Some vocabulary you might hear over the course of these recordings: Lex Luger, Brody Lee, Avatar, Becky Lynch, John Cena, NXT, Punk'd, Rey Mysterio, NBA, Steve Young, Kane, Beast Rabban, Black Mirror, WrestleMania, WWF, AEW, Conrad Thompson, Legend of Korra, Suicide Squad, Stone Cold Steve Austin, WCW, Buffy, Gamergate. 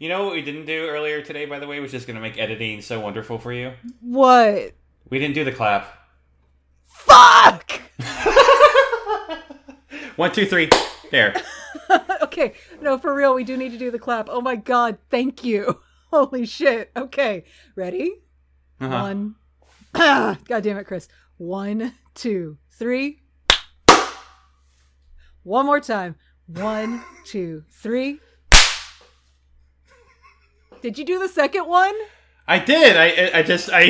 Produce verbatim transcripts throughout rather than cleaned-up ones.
You know what we didn't do earlier today, by the way, which is going to make editing so wonderful for you? What? We didn't do the clap. Fuck! One, two, three. There. Okay. No, for real, we do need to do the clap. Oh my god, thank you. Holy shit. Okay. Ready? Uh-huh. One. God damn it, Chris. One, two, three. One more time. One, two, three. Did you do the second one? I did. I I just I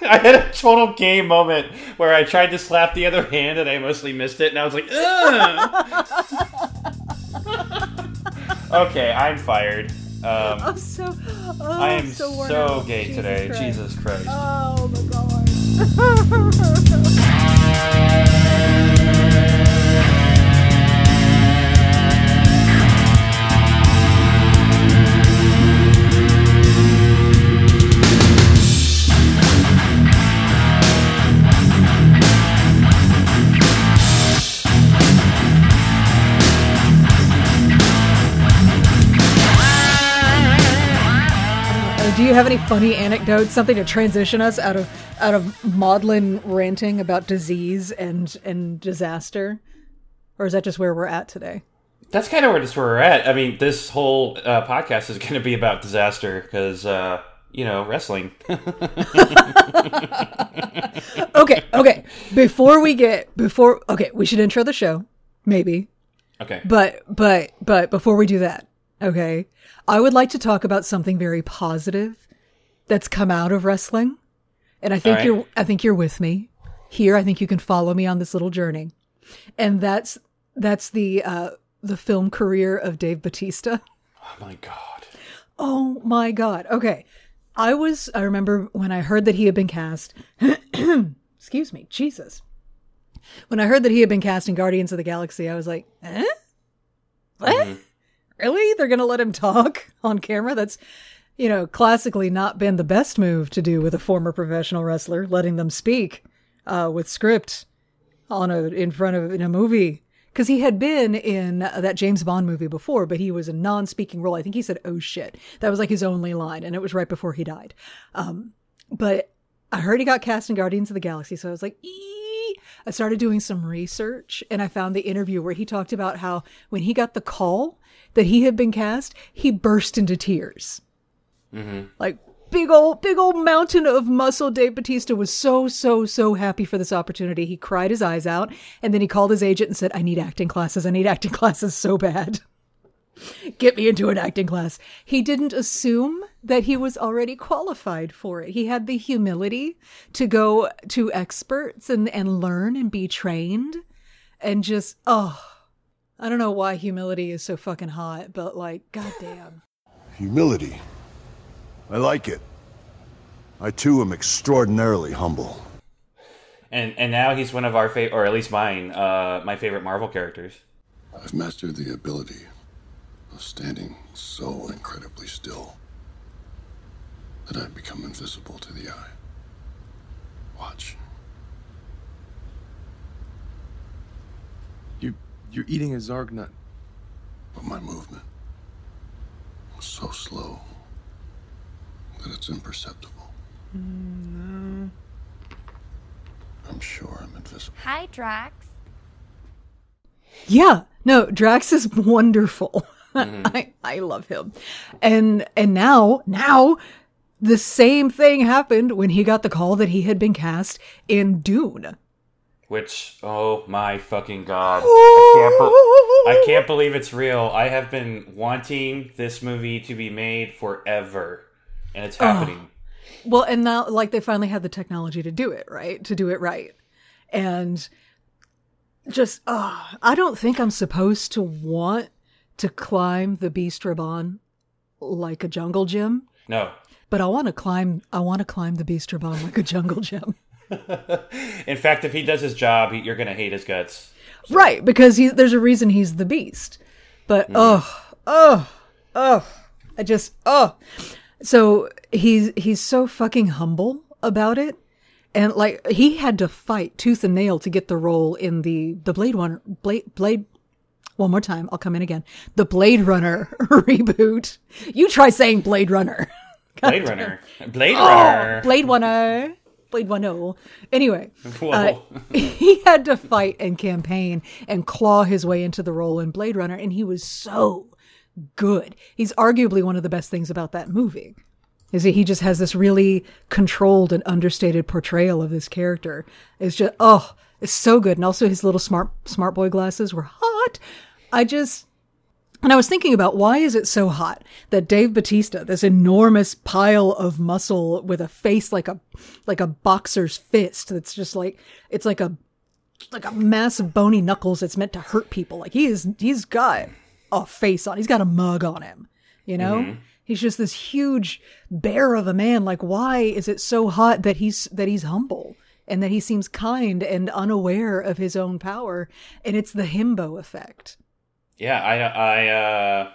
I had a total gay moment where I tried to slap the other hand and I mostly missed it, and I was like, ugh. Okay, I'm fired. Um, I'm so. Oh, I am so, so gay Jesus today. Christ. Jesus Christ. Oh my God. Do you have any funny anecdotes, something to transition us out of out of maudlin ranting about disease and and disaster? Or is that just where we're at today? That's kind of where just where we're at. I mean, this whole uh, podcast is going to be about disaster because, uh, you know, wrestling. okay, okay. Before we get, before, okay, we should intro the show, maybe. Okay. But, but, but before we do that, okay, I would like to talk about something very positive that's come out of wrestling, and I think right. you're I think you're with me here. I think you can follow me on this little journey, and that's that's the uh, the film career of Dave Bautista. Oh my god! Oh my god! Okay, I was I remember when I heard that he had been cast. Excuse me, Jesus! When I heard that he had been cast in Guardians of the Galaxy, I was like, eh? What? Mm-hmm. Really? They're going to let him talk on camera? That's, you know, classically not been the best move to do with a former professional wrestler, letting them speak uh, with script on a in front of in a movie. Because he had been in that James Bond movie before, but he was a non-speaking role. I think he said, oh, shit. That was like his only line, and it was right before he died. Um, but I heard he got cast in Guardians of the Galaxy, so I was like, ee! I started doing some research and I found the interview where he talked about how when he got the call that he had been cast, he burst into tears. Mm-hmm. Like big old, big old mountain of muscle. Dave Bautista was so, so, so happy for this opportunity. He cried his eyes out and then he called his agent and said, I need acting classes. I need acting classes so bad. Get me into an acting class. He didn't assume that he was already qualified for it. He had the humility to go to experts and, and learn and be trained and just, oh, I don't know why humility is so fucking hot, but like, goddamn. Humility. I like it. I, too, am extraordinarily humble. And and now he's one of our favorite, or at least mine, uh, my favorite Marvel characters. I've mastered the ability of standing so incredibly still that I've become invisible to the eye. Watch. You, you're eating a Zarg nut. But my movement was so slow that it's imperceptible. Mm, no. I'm sure I'm invisible. Hi, Drax. Yeah, no, Drax is wonderful. Mm-hmm. I, I love him. And and now, now, the same thing happened when he got the call that he had been cast in Dune. Which, oh my fucking god. I can't, be- I can't believe it's real. I have been wanting this movie to be made forever. And it's happening. Oh. Well, and now, like, they finally had the technology to do it, right? To do it right. And just, oh, I don't think I'm supposed to want to climb the Beast Rabban like a jungle gym. No. But I want to climb I want to climb the Beast Rabban like a jungle gym. In fact, if he does his job, he, you're going to hate his guts. So. Right, because he, there's a reason he's the beast. But, mm. oh, oh, oh, I just, oh. So he's, he's so fucking humble about it. And, like, he had to fight tooth and nail to get the role in the, the Blade Runner, Blade, Blade One more time. I'll come in again. The Blade Runner reboot. You try saying Blade Runner. Blade Runner. Blade oh, Runner. Blade Runner. Blade Runner. Anyway, uh, he had to fight and campaign and claw his way into the role in Blade Runner, and he was so good. He's arguably one of the best things about that movie. Is that he just has this really controlled and understated portrayal of this character. It's just, oh, it's so good. And also his little smart smart boy glasses were hot. I just, and I was thinking about, why is it so hot that Dave Bautista, this enormous pile of muscle with a face like a like a boxer's fist, that's just like, it's like a like a mass of bony knuckles that's meant to hurt people. Like he is, he's got a face on, he's got a mug on him, you know? Mm-hmm. He's just this huge bear of a man. Like, why is it so hot that he's that he's humble and that he seems kind and unaware of his own power? And it's the himbo effect. Yeah, I I uh,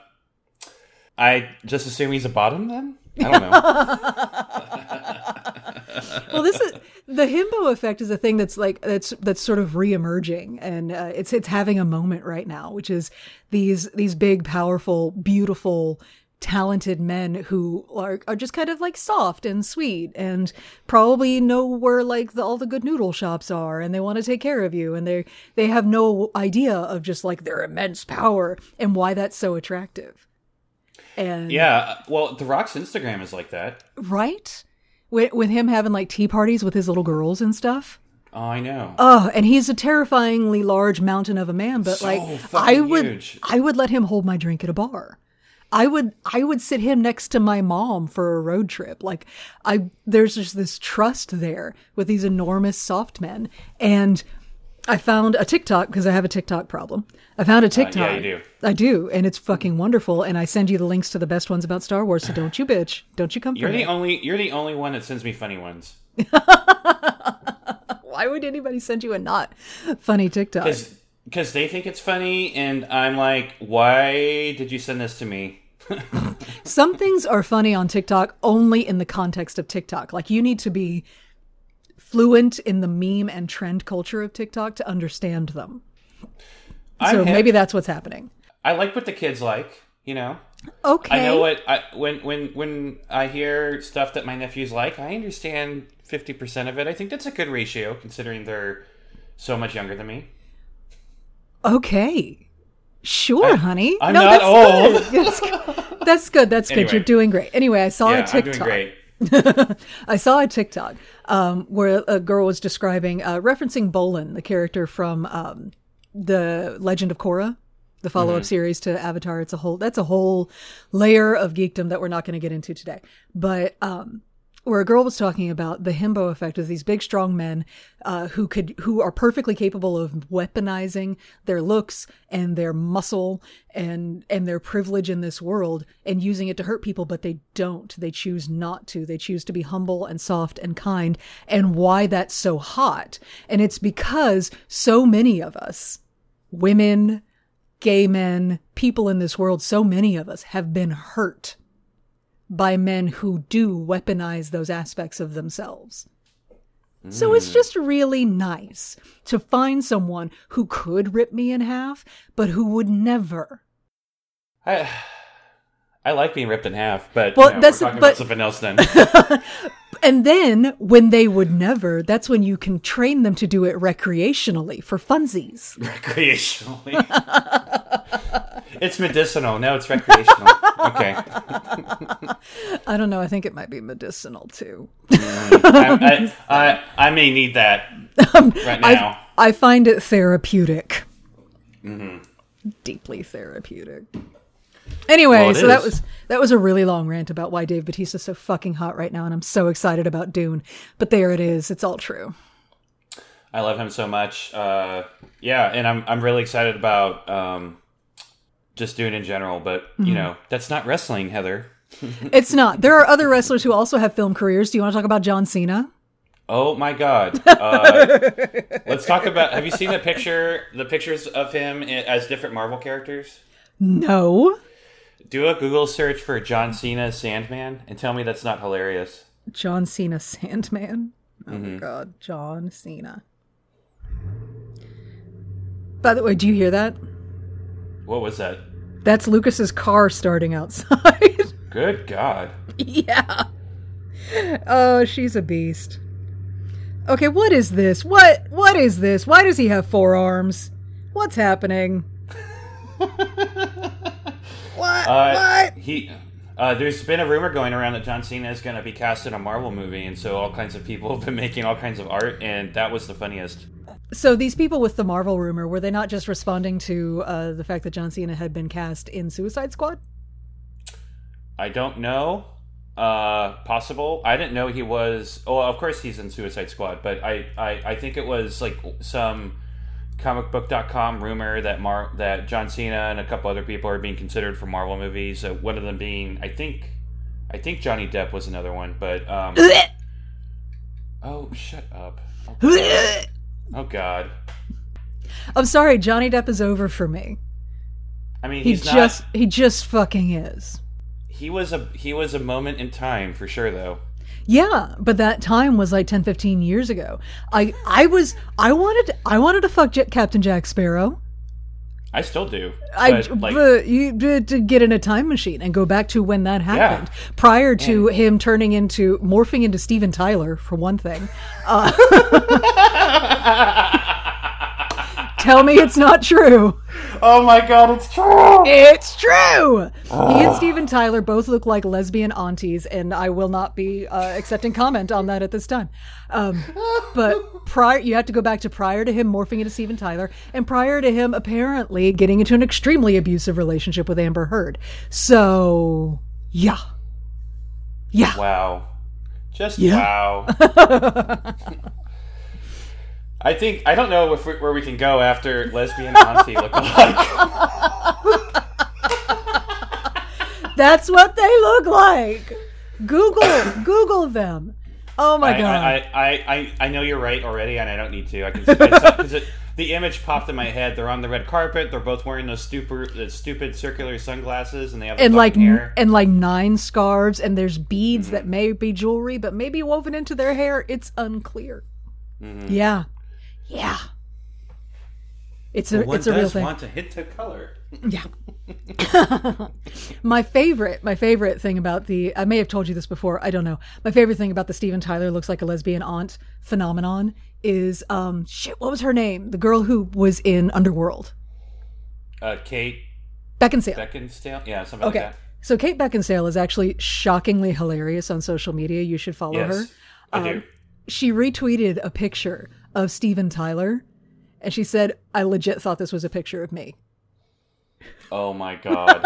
I just assume he's a bottom then? I don't know. Well, this is the himbo effect is a thing that's like that's that's sort of reemerging, and uh, it's it's having a moment right now, which is these these big, powerful, beautiful, talented men who are, are just kind of like soft and sweet and probably know where like the, all the good noodle shops are, and they want to take care of you, and they they have no idea of just like their immense power and why that's so attractive. And yeah, well, The Rock's Instagram is like that, right? With with him having like tea parties with his little girls and stuff. Oh, I know. Oh, and he's a terrifyingly large mountain of a man, but so like I would huge. I would let him hold my drink at a bar. I would I would sit him next to my mom for a road trip. Like I there's just this trust there with these enormous soft men. And I found a TikTok, because I have a TikTok problem. I found a TikTok. Uh, yeah, you do. I do, and it's fucking wonderful. And I send you the links to the best ones about Star Wars. So don't you bitch, don't you come for me. You're the only you're the only one that sends me funny ones. Why would anybody send you a not funny TikTok? Because they think it's funny, and I'm like, why did you send this to me? Some things are funny on TikTok only in the context of TikTok. Like, you need to be fluent in the meme and trend culture of TikTok to understand them. I'm so hip. Maybe that's what's happening. I like what the kids like, you know? Okay. I know what, I, when, when, when I hear stuff that my nephews like, I understand fifty percent of it. I think that's a good ratio, considering they're so much younger than me. Okay, sure, I, honey. I'm no, not that's old. Good. That's, that's good. That's anyway. Good. You're doing great. Anyway, I saw yeah, a TikTok. I'm doing great. I saw a TikTok um, where a girl was describing, uh, referencing Bolin, the character from um, the Legend of Korra, the follow-up mm-hmm. series to Avatar. It's a whole. That's a whole layer of geekdom that we're not going to get into today. But um, where a girl was talking about the himbo effect of these big, strong men uh, who could, who are perfectly capable of weaponizing their looks and their muscle and and their privilege in this world and using it to hurt people, but they don't. They choose not to. They choose to be humble and soft and kind. And why that's so hot? And it's because so many of us, women, gay men, people in this world, so many of us have been hurt by men who do weaponize those aspects of themselves. Mm. So it's just really nice to find someone who could rip me in half, but who would never. I I like being ripped in half, but well, you know, that's, we're talking but, about something else then. And then when they would never, that's when you can train them to do it recreationally for funsies. Recreationally. It's medicinal. No, it's recreational. Okay. I don't know. I think it might be medicinal too. I, I, I, I may need that um, right now. I, I find it therapeutic. Mm-hmm. Deeply therapeutic. Anyway, well, so is. that was that was a really long rant about why Dave Bautista is so fucking hot right now, and I'm so excited about Dune. But there it is. It's all true. I love him so much. Uh, yeah, and I'm I'm really excited about. Um, Just Dune in general, but you know, that's not wrestling, Heather. It's not. There are other wrestlers who also have film careers. Do you want to talk about John Cena? Oh my God! Uh, let's talk about. Have you seen the picture? The pictures of him as different Marvel characters? No. Do a Google search for John Cena Sandman and tell me that's not hilarious. John Cena Sandman. Oh mm-hmm. my God, John Cena. By the way, do you hear that? What was that? That's Lucas's car starting outside. Good God. Yeah. Oh, she's a beast. Okay, what is this? What what is this? Why does he have four arms? What's happening? What? Uh, what? He. Uh, there's been a rumor going around that John Cena is going to be cast in a Marvel movie, and so all kinds of people have been making all kinds of art, and that was the funniest. So these people with the Marvel rumor, were they not just responding to uh, the fact that John Cena had been cast in Suicide Squad? I don't know. Uh, possible. I didn't know he was... Oh, of course he's in Suicide Squad, but I, I, I think it was like some... comic book dot com rumor that Mar- that John Cena and a couple other people are being considered for Marvel movies. So one of them being, I think, I think Johnny Depp was another one. But um, oh, shut up! Oh God. oh God! I'm sorry, Johnny Depp is over for me. I mean, he he's just not, he just fucking is. He was a he was a moment in time for sure, though. Yeah, but that time was like ten, fifteen years ago. I I was I wanted I wanted to fuck J- Captain Jack Sparrow. I still do. I like, but you to get in a time machine and go back to when that happened, yeah. prior to yeah. him turning into morphing into Steven Tyler for one thing. Uh, tell me it's not true. Oh my God, it's true! It's true! Oh. He and Steven Tyler both look like lesbian aunties, and I will not be uh, accepting comment on that at this time. Um, but prior, you have to go back to prior to him morphing into Steven Tyler, and prior to him apparently getting into an extremely abusive relationship with Amber Heard. So, yeah. Yeah. Wow. Just yeah. wow. I think I don't know if we, where we can go after lesbian auntie lookalike. That's what they look like. Google Google them. Oh my I, God! I, I I I know you're right already, and I don't need to. I can because the image popped in my head. They're on the red carpet. They're both wearing those stupid those stupid circular sunglasses, and they have and like hair. and like nine scarves, and there's beads mm-hmm. that may be jewelry, but maybe woven into their hair. It's unclear. Mm-hmm. Yeah. Yeah, it's a well, it's a real thing. One does want to hit the color. Yeah. my favorite, my favorite thing about the I may have told you this before. I don't know. My favorite thing about the Steven Tyler looks like a lesbian aunt phenomenon is um shit. What was her name? The girl who was in Underworld. Uh, Kate Beckinsale. Beckinsale. Yeah, something okay. like that. So Kate Beckinsale is actually shockingly hilarious on social media. You should follow yes, her. I um, do. She retweeted a picture of Steven Tyler, and she said, "I legit thought this was a picture of me." Oh my God.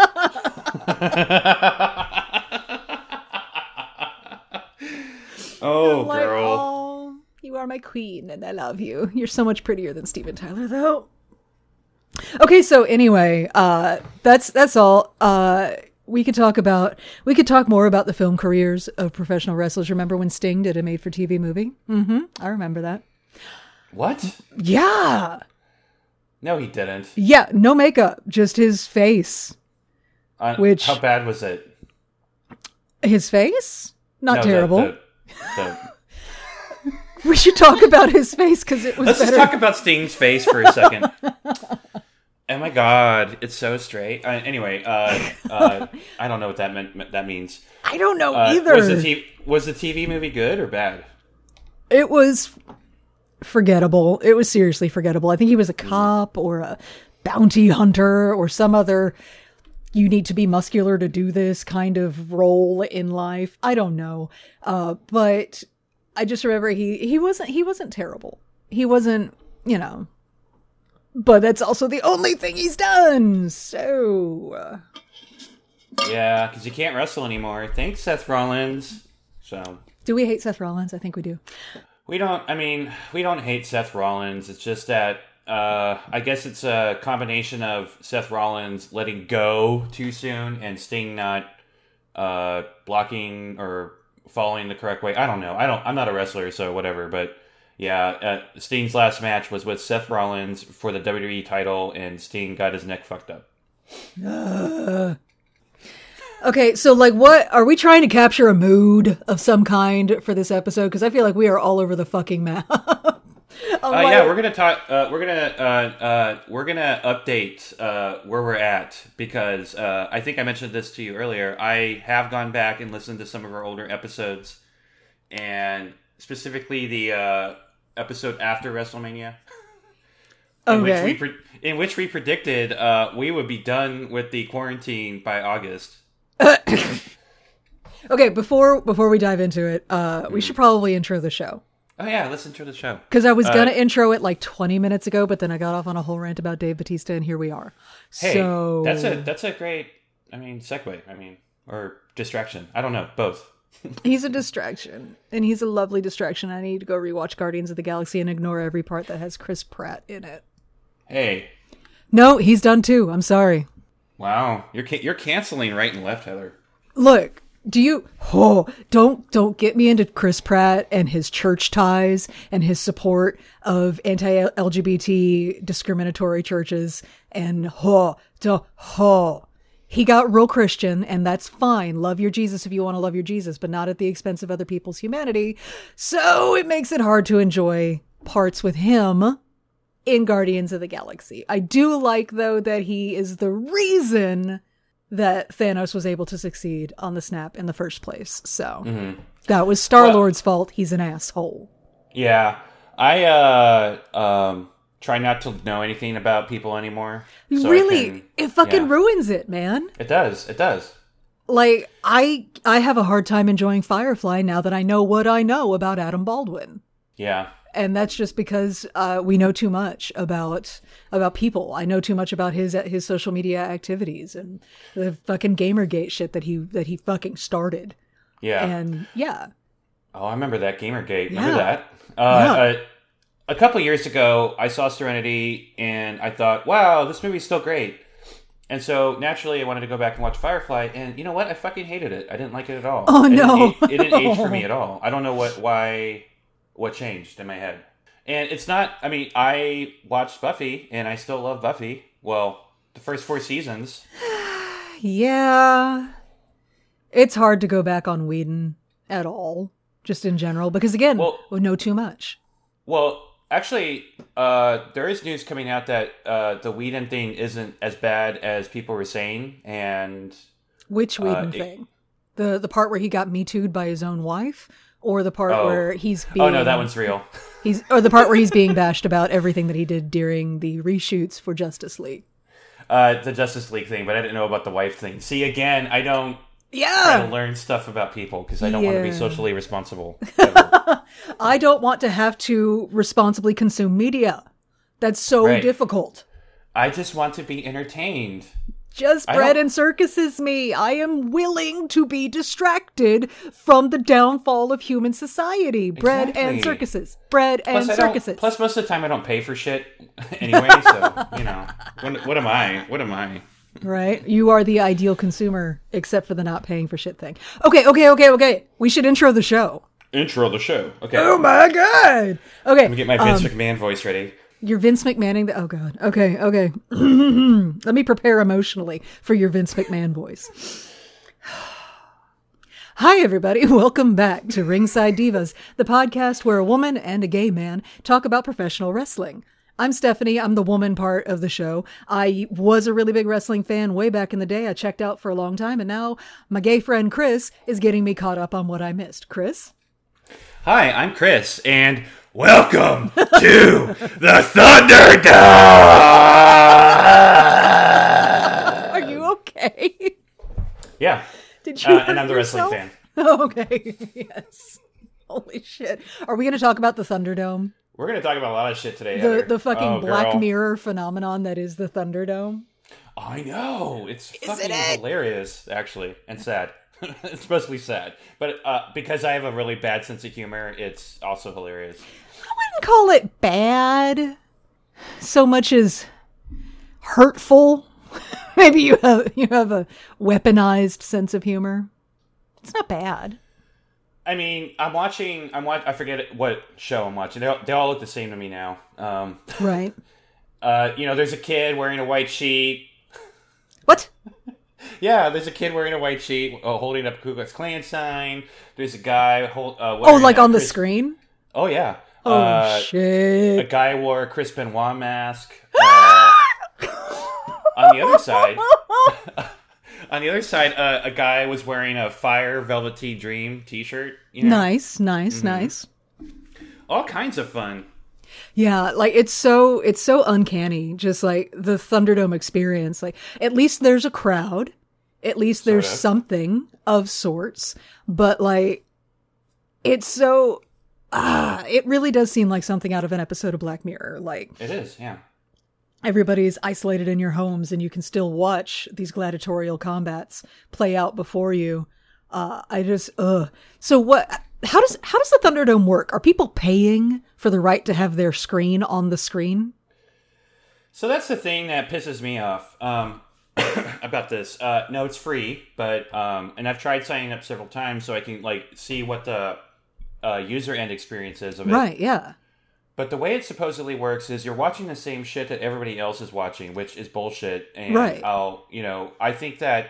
oh, like, girl. Oh, you are my queen, and I love you. You're so much prettier than Steven Tyler, though. Okay, so anyway, uh, that's that's all. Uh, we could talk about we could talk more about the film careers of professional wrestlers. Remember when Sting did a made-for-T V movie? Mm-hmm. I remember that. What? Yeah. No, he didn't. Yeah, no makeup, just his face. Uh, which how bad was it? His face? Not no, terrible. The, the, the... we should talk about his face because it was. Let's better. Just talk about Sting's face for a second. Oh my God, it's so straight. Uh, anyway, uh, uh, I don't know what that meant. That means I don't know uh, either. Was the, t- was the T V movie good or bad? It was. Forgettable. It was seriously forgettable. I think he was a cop or a bounty hunter or some other you need to be muscular to do this kind of role in life. I don't know. Uh, but I just remember he, he wasn't, he wasn't terrible. He wasn't, you know, but that's also the only thing he's done. So. Yeah. Cause you can't wrestle anymore. Thanks, Seth Rollins. So. Do we hate Seth Rollins? I think we do. We don't, I mean, we don't hate Seth Rollins. It's just that, uh, I guess it's a combination of Seth Rollins letting go too soon and Sting not, uh, blocking or following the correct way. I don't know. I don't, I'm not a wrestler, so whatever. But yeah, uh, Sting's last match was with Seth Rollins for the W W E title, and Sting got his neck fucked up. Uh. Okay, so like what, are we trying to capture a mood of some kind for this episode? Because I feel like we are all over the fucking map. Uh, like, yeah, we're gonna talk. Uh, we're gonna uh, uh, we're gonna update uh, where we're at because uh, I think I mentioned this to you earlier. I have gone back and listened to some of our older episodes, and specifically the uh, episode after WrestleMania, in okay. which we pre- in which we predicted uh, we would be done with the quarantine by August. Okay, before before we dive into it, uh, we should probably intro the show. Oh yeah, let's intro the show. Because I was going to uh, intro it like twenty minutes ago, but then I got off on a whole rant about Dave Bautista, and here we are. Hey, so... that's a that's a great, I mean, segue. I mean, or distraction. I don't know, both. He's a distraction, and he's a lovely distraction. I need to go rewatch Guardians of the Galaxy and ignore every part that has Chris Pratt in it. Hey. No, he's done too. I'm sorry. Wow, you're ca- you're canceling right and left, Heather. Look. Do you, oh, don't, don't get me into Chris Pratt and his church ties and his support of anti-L G B T discriminatory churches and, oh, don't, oh. He got real Christian, and that's fine. Love your Jesus if you want to love your Jesus, but not at the expense of other people's humanity. So it makes it hard to enjoy parts with him in Guardians of the Galaxy. I do like, though, that he is the reason that Thanos was able to succeed on the snap in the first place. So mm-hmm. that was Star-Lord's well, fault. He's an asshole. Yeah. I uh, um, try not to know anything about people anymore. So really? Can, it fucking yeah. ruins it, man. It does. It does. Like, I I have a hard time enjoying Firefly now that I know what I know about Adam Baldwin. Yeah. And that's just because uh, we know too much about about people. I know too much about his his social media activities and the fucking Gamergate shit that he that he fucking started. Yeah. And yeah. Oh, I remember that Gamergate. Remember yeah. that? Uh, yeah. A, a couple years ago, I saw Serenity and I thought, wow, this movie's still great. And so naturally, I wanted to go back and watch Firefly. And you know what? I fucking hated it. I didn't like it at all. Oh, no. It, it, it didn't age for me at all. I don't know what why... what changed in my head. And it's not, I mean, I watched Buffy and I still love Buffy. Well, the first four seasons. Yeah. It's hard to go back on Whedon at all, just in general, because again, well, we know too much. Well, actually, uh, there is news coming out that uh, the Whedon thing isn't as bad as people were saying. And which Whedon uh, thing? It, the the part where he got Me Too'd by his own wife? Or the part oh. where he's being... Oh, no, that one's real. He's Or the part where he's being bashed about everything that he did during the reshoots for Justice League. Uh, the Justice League thing, but I didn't know about the wife thing. See, again, I don't yeah. try to learn stuff about people because I don't yeah. want to be socially responsible. I don't want to have to responsibly consume media. That's so right. difficult. I just want to be entertained. Just bread and circuses me. I am willing to be distracted from the downfall of human society. Bread exactly. and circuses. Bread plus and circuses. Plus, most of the time, I don't pay for shit anyway. So, you know, what, what am I? What am I? Right? You are the ideal consumer, except for the not paying for shit thing. Okay, okay, okay, okay. We should intro the show. Intro the show. Okay. Oh, my God. Okay. Let me get my Vince um, McMahon voice ready. You're Vince McMahoning the... Oh, God. Okay, okay. Let me prepare emotionally for your Vince McMahon voice. Hi, everybody. Welcome back to Ringside Divas, the podcast where a woman and a gay man talk about professional wrestling. I'm Stephanie. I'm the woman part of the show. I was a really big wrestling fan way back in the day. I checked out for a long time, and now my gay friend Chris is getting me caught up on what I missed. Chris? Hi, I'm Chris, and... welcome to the Thunderdome! Are you okay? Yeah. Did you? Uh, and I'm the wrestling fan. Oh, okay. Yes. Holy shit. Are we going to talk about the Thunderdome? We're going to talk about a lot of shit today. The, the fucking oh, Black girl. Mirror phenomenon that is the Thunderdome. I know. It's Isn't fucking it? hilarious, actually, and sad. It's mostly sad. But uh, because I have a really bad sense of humor, it's also hilarious. I wouldn't call it bad so much as hurtful. Maybe you have you have a weaponized sense of humor. It's not bad. I mean, I'm watching. I'm watch. I forget what show I'm watching. They all, they all look the same to me now. Um, right. Uh, you know, there's a kid wearing a white sheet. What? Yeah, there's a kid wearing a white sheet, uh, holding up a Ku Klux Klan sign. There's a guy. Hold, uh, oh, like on Chris- the screen. Oh yeah. Oh, uh, shit. A guy wore a Chris Benoit mask. Uh, on the other side, on the other side, uh, a guy was wearing a Fire Velvety Dream t-shirt. You know? Nice, nice, mm-hmm. nice. All kinds of fun. Yeah, like it's so it's so uncanny, just like the Thunderdome experience. Like at least there's a crowd, at least there's sort of. something of sorts. But like, it's so ah, it really does seem like something out of an episode of Black Mirror. Like it is, yeah. Everybody's isolated in your homes, and you can still watch these gladiatorial combats play out before you. Uh, I just ugh. So what? How does how does the Thunderdome work? Are people paying for the right to have their screen on the screen? So that's the thing that pisses me off um, about this. Uh, no, it's free, but um, and I've tried signing up several times so I can like see what the uh, user end experience is of it. Right. Yeah. But the way it supposedly works is you're watching the same shit that everybody else is watching, which is bullshit. And right. I'll, you know, I think that,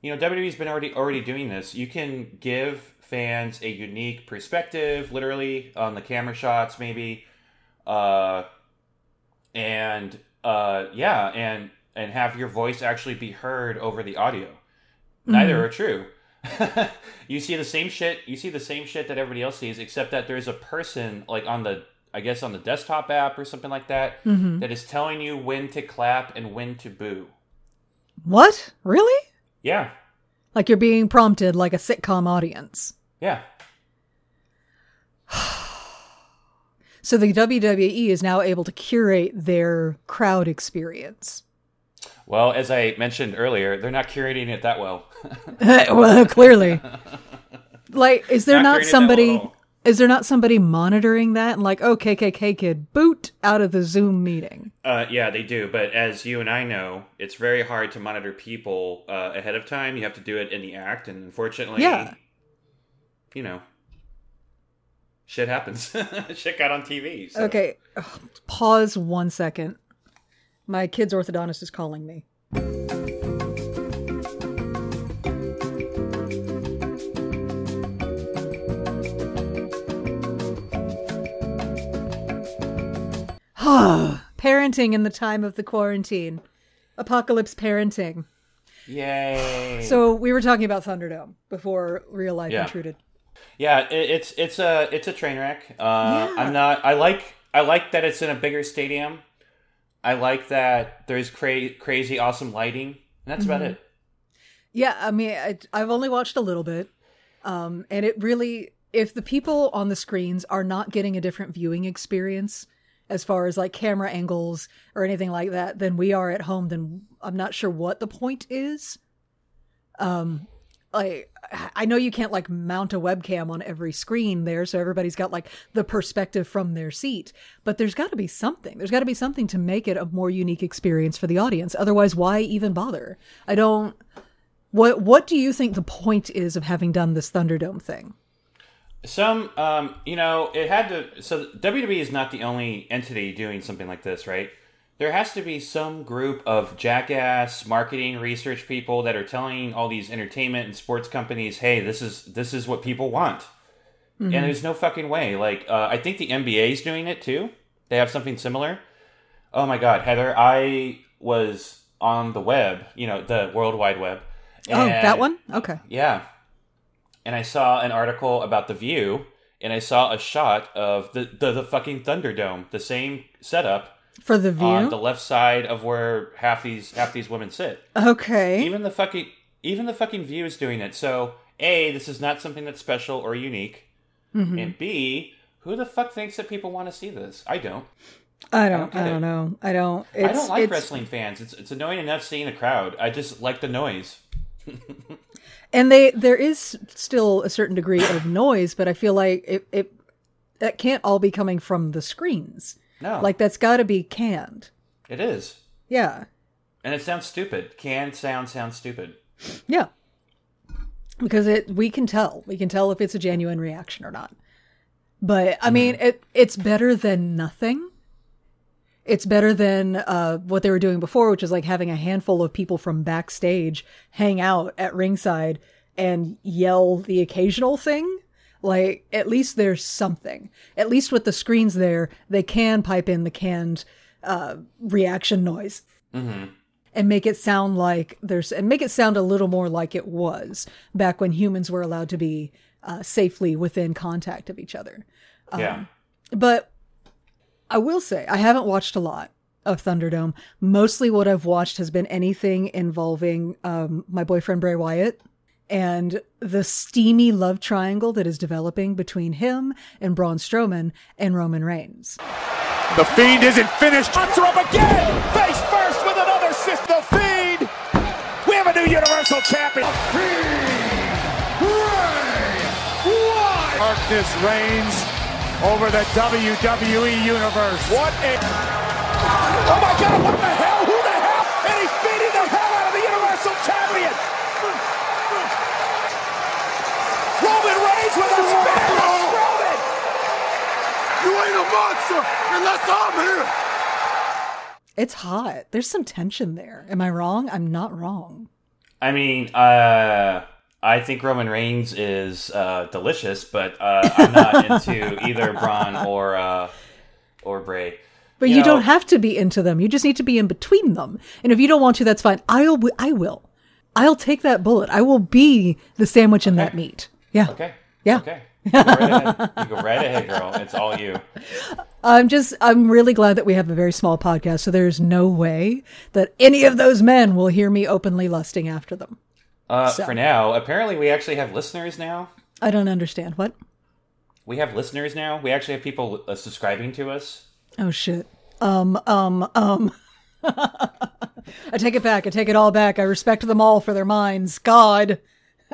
you know, W W E's been already already doing this. You can give fans a unique perspective, literally, on the camera shots, maybe, uh, and uh, yeah, and and have your voice actually be heard over the audio. Mm-hmm. Neither are true. You see the same shit. You see the same shit that everybody else sees, except that there's a person like on the, I guess, on the desktop app or something like that, mm-hmm. that is telling you when to clap and when to boo. What? Really? Yeah. Like you're being prompted like a sitcom audience. Yeah. So the W W E is now able to curate their crowd experience. Well, as I mentioned earlier, they're not curating it that well. Well, clearly. Like, is there not, not somebody... Is there not somebody monitoring that and like, oh, K K K kid, boot out of the Zoom meeting? Uh, yeah, they do. But as you and I know, it's very hard to monitor people uh, ahead of time. You have to do it in the act. And unfortunately, yeah. you know, shit happens. Shit got on T V. So. Okay. Ugh, pause one second. My kid's orthodontist is calling me. Parenting in the time of the quarantine. Apocalypse parenting. Yay. So we were talking about Thunderdome before real life yeah. intruded. Yeah, it, it's it's a it's a train wreck. Uh, yeah. I'm not I like I like that it's in a bigger stadium. I like that there's cra- crazy awesome lighting. And that's mm-hmm. about it. Yeah, I mean I, I've only watched a little bit. Um, and it really, if the people on the screens are not getting a different viewing experience as far as like camera angles or anything like that, than we are at home, then I'm not sure what the point is. Um, like I know you can't like mount a webcam on every screen there, so everybody's got like the perspective from their seat. But there's got to be something. There's got to be something to make it a more unique experience for the audience. Otherwise, why even bother? I don't. What What do you think the point is of having done this Thunderdome thing? Some, um, you know, it had to... So W W E is not the only entity doing something like this, right? There has to be some group of jackass marketing research people that are telling all these entertainment and sports companies, hey, this is this is what people want. Mm-hmm. And there's no fucking way. Like, uh, I think the N B A is doing it, too. They have something similar. Oh, my God, Heather, I was on the web, you know, the World Wide Web. And, oh, that one? Okay. Yeah. And I saw an article about The View, and I saw a shot of the, the, the fucking Thunderdome, the same setup for The View on the left side of where half these half these women sit. Okay. Even the fucking even the fucking View is doing it. So A, this is not something that's special or unique, mm-hmm. and B, who the fuck thinks that people want to see this? I don't. I don't. I don't, I don't know. I don't. It's, I don't like it's... wrestling fans. It's it's annoying enough seeing a crowd. I just like the noise. And they there is still a certain degree of noise, but I feel like it, it that can't all be coming from the screens. No. Like, that's got to be canned. It is. Yeah. And it sounds stupid. Canned sound sounds stupid. Yeah. Because it we can tell. We can tell if it's a genuine reaction or not. But, I mm. mean, it it's better than nothing. It's better than uh, what they were doing before, which is like having a handful of people from backstage hang out at ringside and yell the occasional thing. Like, at least there's something. At least with the screens there, they can pipe in the canned uh, reaction noise. Mm-hmm. And make it sound like there's, and make it sound a little more like it was back when humans were allowed to be uh, safely within contact of each other. Um, yeah. But I will say, I haven't watched a lot of Thunderdome. Mostly what I've watched has been anything involving um, my boyfriend Bray Wyatt and the steamy love triangle that is developing between him and Braun Strowman and Roman Reigns. The Fiend isn't finished. Hunts her up again. Face first with another sister. The Fiend. We have a new Universal Champion. The Fiend. Bray Wyatt. Darkness reigns over the W W E Universe. What a... Oh, my God. What the hell? Who the hell? And he's beating the hell out of the Universal Champion. Roman Reigns with a spin. Roman. You ain't a monster unless I'm here. It's hot. There's some tension there. Am I wrong? I'm not wrong. I mean, uh... I think Roman Reigns is uh, delicious, but uh, I'm not into either Braun or uh, or Bray. But you, you know, don't have to be into them. You just need to be in between them. And if you don't want to, that's fine. I'll I will. I'll take that bullet. I will be the sandwich in okay. that meat. Yeah. Okay. Yeah. Okay. You go right ahead. You go right ahead, girl. It's all you. I'm just. I'm really glad that we have a very small podcast. So there's no way that any of those men will hear me openly lusting after them. Uh, so. For now, apparently we actually have listeners now. I don't understand. What? We have listeners now. We actually have people uh, subscribing to us. Oh, shit. Um, um, um. I take it back. I take it all back. I respect them all for their minds. God.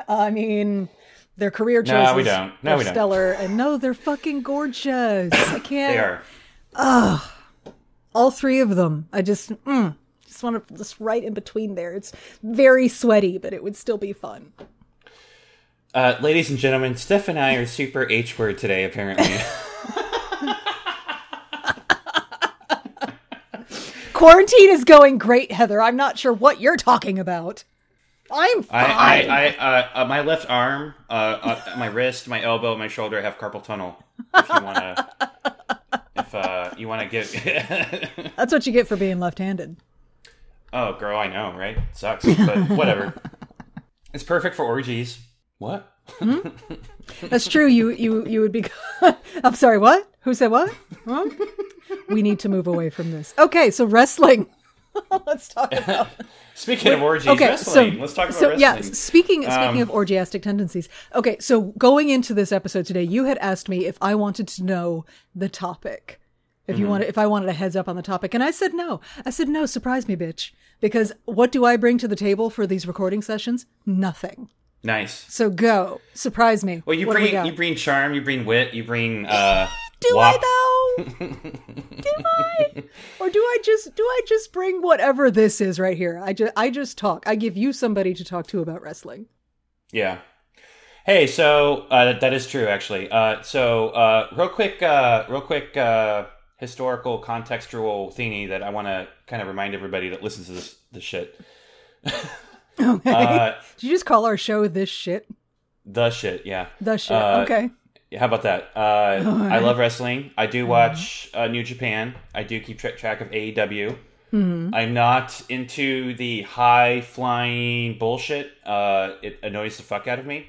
I mean, their career choices. No, we don't. No, we don't. Stellar. And no, they're fucking gorgeous. I can't. They are. Ugh. All three of them. I just... Mm. Just want to just right in between there. It's very sweaty, but it would still be fun. Uh, ladies and gentlemen, Steph and I are super H word today, apparently. Quarantine is going great, Heather. I'm not sure what you're talking about. I'm fine. I, I, I, uh, uh, my left arm, uh, uh, my wrist, my elbow, my shoulder have carpal tunnel. If you want to, if uh, you want to get, that's what you get for being left-handed. Oh, girl, I know, right? It sucks, but whatever. It's perfect for orgies. What? Hmm? That's true. You you you would be... I'm sorry, what? Who said what? Huh? We need to move away from this. Okay, so wrestling. Let's talk about... Speaking Wait, of orgies, okay, wrestling. So, Let's talk about so, wrestling. Yeah, speaking, speaking um, of orgiastic tendencies. Okay, so going into this episode today, you had asked me if I wanted to know the topic. If you mm-hmm. wanted, if I wanted a heads up on the topic. And I said, no, I said, no, surprise me, bitch. Because what do I bring to the table for these recording sessions? Nothing. Nice. So go surprise me. Well, you what bring, we you bring charm, you bring wit, you bring, uh, do wop. I though? Do I? Or do I just, do I just bring whatever this is right here? I just, I just talk. I give you somebody to talk to about wrestling. Yeah. Hey, so, uh, that is true actually. Uh, so, uh, real quick, uh, real quick, uh, historical contextual thingy that I want to kind of remind everybody that listens to this this shit. Okay. Uh, did you just call our show this shit? The shit, yeah. The shit, uh, okay. How about that? Uh, right. I love wrestling. I do watch uh, New Japan. I do keep tra- track of A E W. Mm-hmm. I'm not into the high-flying bullshit. Uh, it annoys the fuck out of me.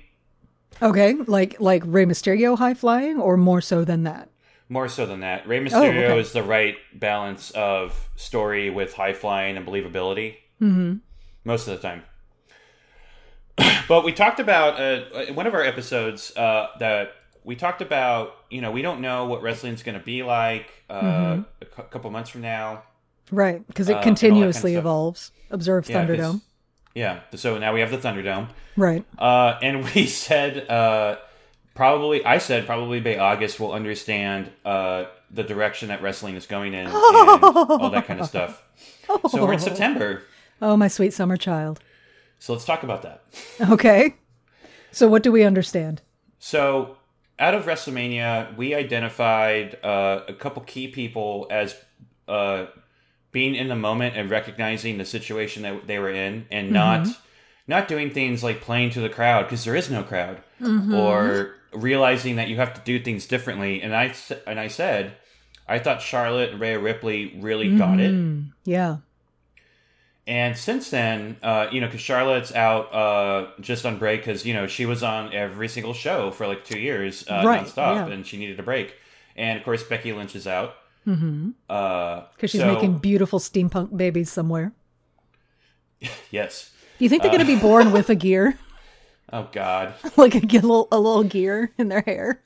Okay, like like Rey Mysterio high-flying or more so than that? More so than that. Rey Mysterio oh, okay. is the right balance of story with high-flying and believability. Mm-hmm. Most of the time. But we talked about, uh, one of our episodes, uh, that we talked about, you know, we don't know what wrestling's going to be like uh, mm-hmm. a cu- couple months from now. Right, because it uh, continuously kind of evolves. Observe yeah, Thunderdome. Yeah, so now we have the Thunderdome. Right. Uh, and we said... Uh, Probably, I said probably by August we'll understand uh, the direction that wrestling is going in and oh. all that kind of stuff. Oh. So we're in September. Oh, my sweet summer child. So let's talk about that. Okay. So what do we understand? So out of WrestleMania, we identified uh, a couple key people as uh, being in the moment and recognizing the situation that they were in and mm-hmm. not, not doing things like playing to the crowd because there is no crowd mm-hmm. or... realizing that you have to do things differently. And I, and I said, I thought Charlotte and Rhea Ripley really mm-hmm. got it. Yeah. And since then, uh, you know, because Charlotte's out uh, just on break because, you know, she was on every single show for like two years uh, right, nonstop, yeah. and she needed a break. And, of course, Becky Lynch is out. Because mm-hmm. uh, she's so... making beautiful steampunk babies somewhere. Yes. You think they're uh... going to be born with a gear? Oh, God. Like a, a, little, a little gear in their hair.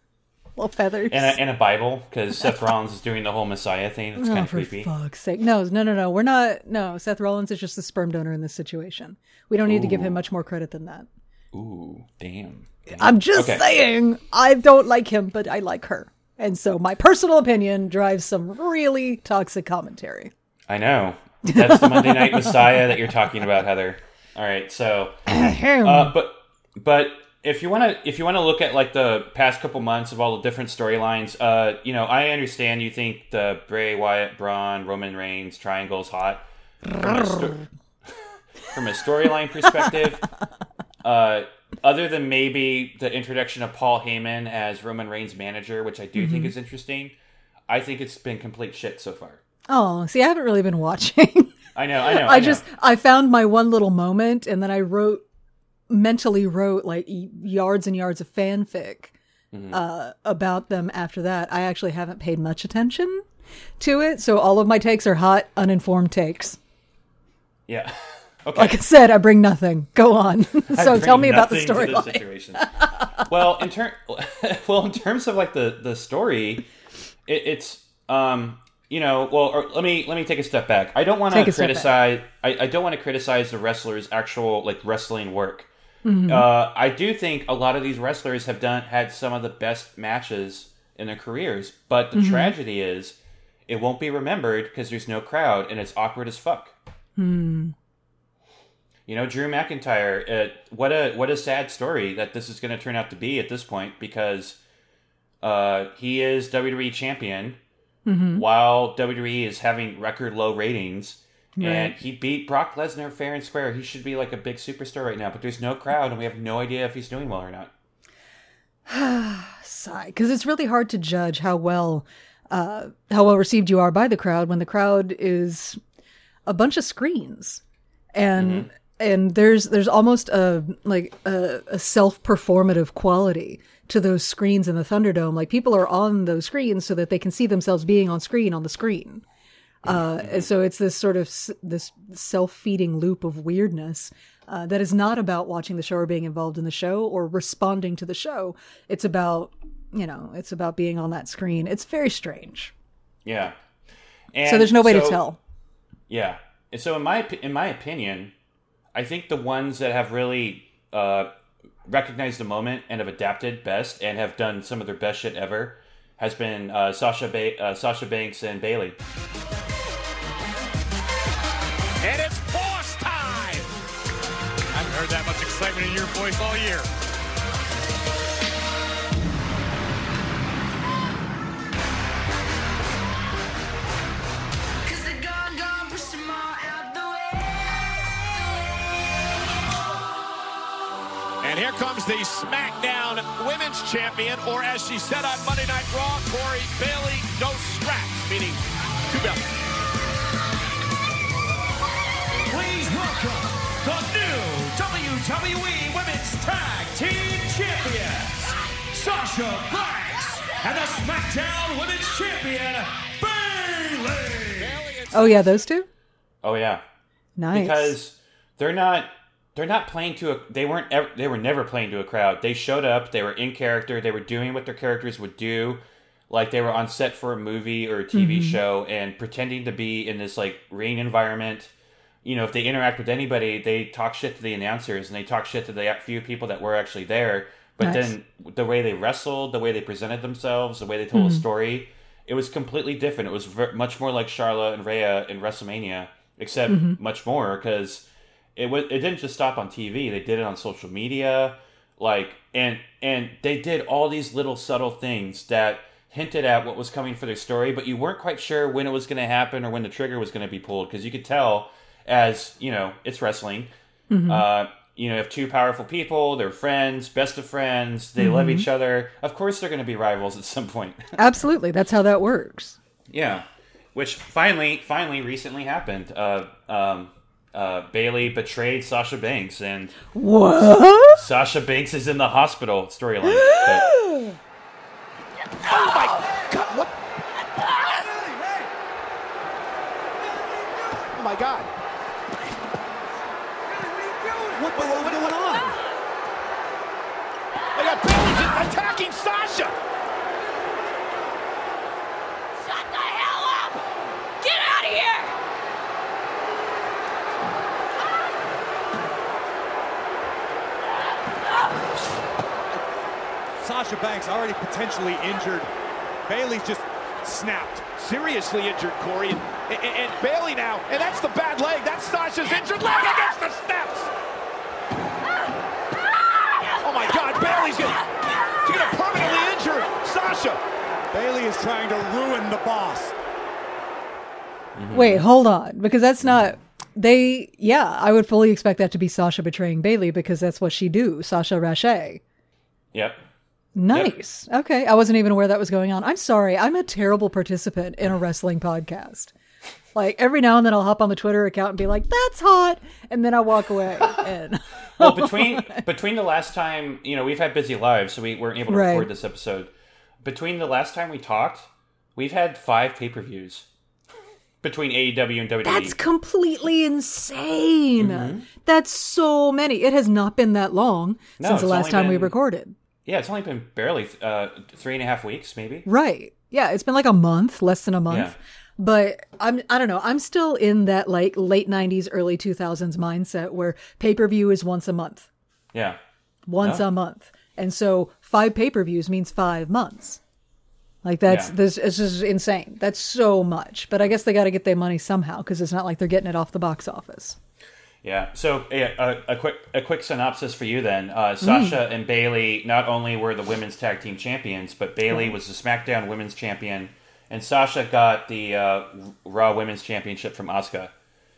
Little feathers. And a, and a Bible, because Seth Rollins is doing the whole Messiah thing. It's oh, kind of creepy. For fuck's sake. No, no, no, no. We're not. No, Seth Rollins is just the sperm donor in this situation. We don't need Ooh. to give him much more credit than that. Ooh, damn. damn. I'm just okay. saying, I don't like him, but I like her. And so my personal opinion drives some really toxic commentary. I know. That's the Monday Night Messiah that you're talking about, Heather. All right, so, uh, but but if you want to if you want to look at like the past couple months of all the different storylines, uh, you know, I understand you think the Bray Wyatt, Braun, Roman Reigns triangle's hot from a, sto- from a storyline perspective. Uh, other than maybe the introduction of Paul Heyman as Roman Reigns' manager, which I do mm-hmm. think is interesting, I think it's been complete shit so far. Oh, see, I haven't really been watching. I know, I know. I, I know. just, I found my one little moment, and then I wrote, mentally wrote, like, yards and yards of fanfic mm-hmm. uh, about them after that. I actually haven't paid much attention to it, so all of my takes are hot, uninformed takes. Yeah. Okay. Like I said, I bring nothing. Go on. so tell me about the storyline. well, in ter- well, in terms of like the, the story, it, it's um, you know, well, or let me let me take a step back. I don't want to criticize. I, I don't want to criticize the wrestlers' actual like wrestling work. Mm-hmm. Uh, I do think a lot of these wrestlers have done had some of the best matches in their careers, but the mm-hmm. tragedy is it won't be remembered because there's no crowd and it's awkward as fuck. Hmm. You know, Drew McIntyre, uh, what a what a sad story that this is going to turn out to be at this point, because uh, he is W W E champion mm-hmm. while W W E is having record low ratings. Right. And he beat Brock Lesnar fair and square. He should be like a big superstar right now, but there's no crowd and we have no idea if he's doing well or not. Sigh, because it's really hard to judge how well uh, how well received you are by the crowd when the crowd is a bunch of screens. And... Mm-hmm. And there's there's almost a like a, a self-performative quality to those screens in the Thunderdome. Like, people are on those screens so that they can see themselves being on screen on the screen. Uh, mm-hmm. And so it's this sort of s- this self-feeding loop of weirdness uh, that is not about watching the show or being involved in the show or responding to the show. It's about, you know, it's about being on that screen. It's very strange. Yeah. And so there's no way so, to tell. Yeah. And so in my in my opinion. I think the ones that have really uh, recognized the moment and have adapted best and have done some of their best shit ever has been uh, Sasha, ba- uh, Sasha Banks and Bayley. And it's boss time! I haven't heard that much excitement in your voice all year. And here comes the SmackDown Women's Champion, or as she said on Monday Night Raw, Corey Bailey, no straps, meaning two belts. Please welcome the new W W E Women's Tag Team Champions, Sasha Banks, and the SmackDown Women's Champion, Bayley. Oh, yeah, those two? Oh, yeah. Nice. Because they're not... They're not playing to a. They weren't. Ever, they were never playing to a crowd. They showed up. They were in character. They were doing what their characters would do, like they were on set for a movie or a T V mm-hmm. show, and pretending to be in this like ring environment. You know, if they interact with anybody, they talk shit to the announcers and they talk shit to the few people that were actually there. But nice. Then the way they wrestled, the way they presented themselves, the way they told mm-hmm. a story, it was completely different. It was ver- much more like Charlotte and Rhea in WrestleMania, except mm-hmm. much more because. It was. It didn't just stop on T V. They did it on social media, like and and they did all these little subtle things that hinted at what was coming for their story, but you weren't quite sure when it was going to happen or when the trigger was going to be pulled because you could tell, as you know, it's wrestling. Mm-hmm. Uh, you know, you have two powerful people, they're friends, best of friends, they mm-hmm. love each other. Of course they're going to be rivals at some point. Absolutely. That's how that works. Yeah. Which finally, finally recently happened. Uh, um, uh, Bayley betrayed Sasha Banks, and what? Sasha Banks is in the hospital storyline. Oh my God. What? Oh my God. What the hell is going on? I got Bayley's attacking Sasha! Shut the hell up! Get out of here! Sasha Banks already potentially injured. Bayley's just snapped. Seriously injured, Corey. And, and, and Bayley now. And that's the bad leg. That's Sasha's injured leg against the steps! Oh my God, Bayley's gonna, she's gonna permanently injure Sasha. Bayley is trying to ruin the boss. Mm-hmm. Wait, hold on, because that's not, they, yeah, I would fully expect that to be Sasha betraying Bayley, because that's what she do, Sasha Rashay. Yep. Nice. Yep. Okay, I wasn't even aware that was going on. I'm sorry, I'm a terrible participant in a wrestling podcast. Like, every now and then I'll hop on the Twitter account and be like, that's hot, and then I walk away. And well, between between the last time, you know, we've had busy lives, so we weren't able to right. record this episode. Between the last time we talked, we've had five pay-per-views between A E W and W W E. That's completely insane. Mm-hmm. That's so many. It has not been that long no, since the last time been, we recorded. Yeah, it's only been barely uh, three and a half weeks, maybe. Right. Yeah, it's been like a month, less than a month. Yeah. But I'm, I don't know, I'm still in that like late nineties, early two thousands mindset where pay-per-view is once a month. Yeah. Once oh. a month. And so five pay-per-views means five months. Like that's, yeah. this, this is insane. That's so much. But I guess they got to get their money somehow, because it's not like they're getting it off the box office. Yeah. So yeah, a, a quick a quick synopsis for you then. Uh, Sasha mm. and Bayley not only were the women's tag team champions, but Bayley was the SmackDown women's champion. And Sasha got the uh, Raw Women's Championship from Asuka.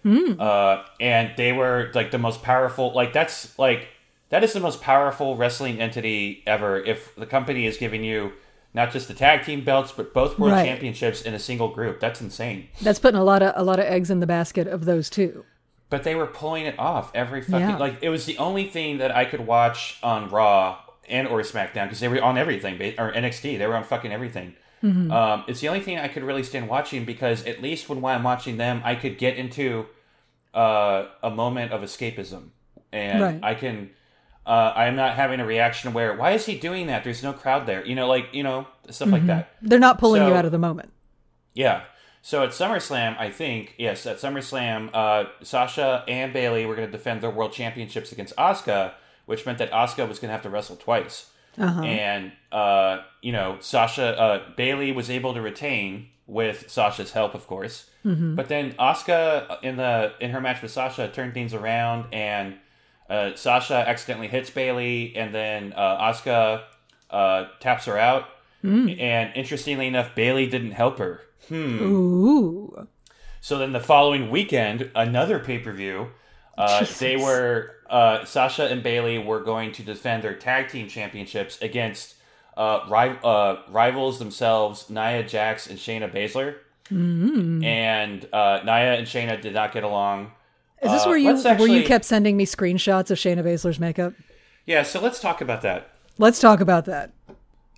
Mm. Uh, and they were like the most powerful. Like, that's like, that is the most powerful wrestling entity ever. If the company is giving you not just the tag team belts, but both world right. championships in a single group, that's insane. That's putting a lot of a lot of eggs in the basket of those two. But they were pulling it off every fucking yeah. like. It was the only thing that I could watch on Raw and or SmackDown, because they were on everything, or N X T. They were on fucking everything. Mm-hmm. Um, it's the only thing I could really stand watching, because at least when I'm watching them, I could get into uh, a moment of escapism, and right. I can. Uh, I'm not having a reaction where, why is he doing that? There's no crowd there, you know, like you know stuff mm-hmm. like that. They're not pulling so, you out of the moment. Yeah. So at SummerSlam, I think yes, at SummerSlam, uh, Sasha and Bayley were going to defend their world championships against Asuka, which meant that Asuka was going to have to wrestle twice. Uh-huh. And, uh, you know, Sasha, uh, Bayley was able to retain with Sasha's help, of course. Mm-hmm. But then Asuka in the, in her match with Sasha turned things around, and, uh, Sasha accidentally hits Bayley, and then, uh, Asuka, uh, taps her out. Mm. And interestingly enough, Bayley didn't help her. Hmm. Ooh. So then the following weekend, another pay-per-view, Uh, they were uh, Sasha and Bayley were going to defend their tag team championships against uh, ri- uh, rivals themselves, Nia Jax and Shayna Baszler. Mm-hmm. And uh, Nia and Shayna did not get along. Is this uh, where you actually, where you kept sending me screenshots of Shayna Baszler's makeup? Yeah, so let's talk about that. Let's talk about that.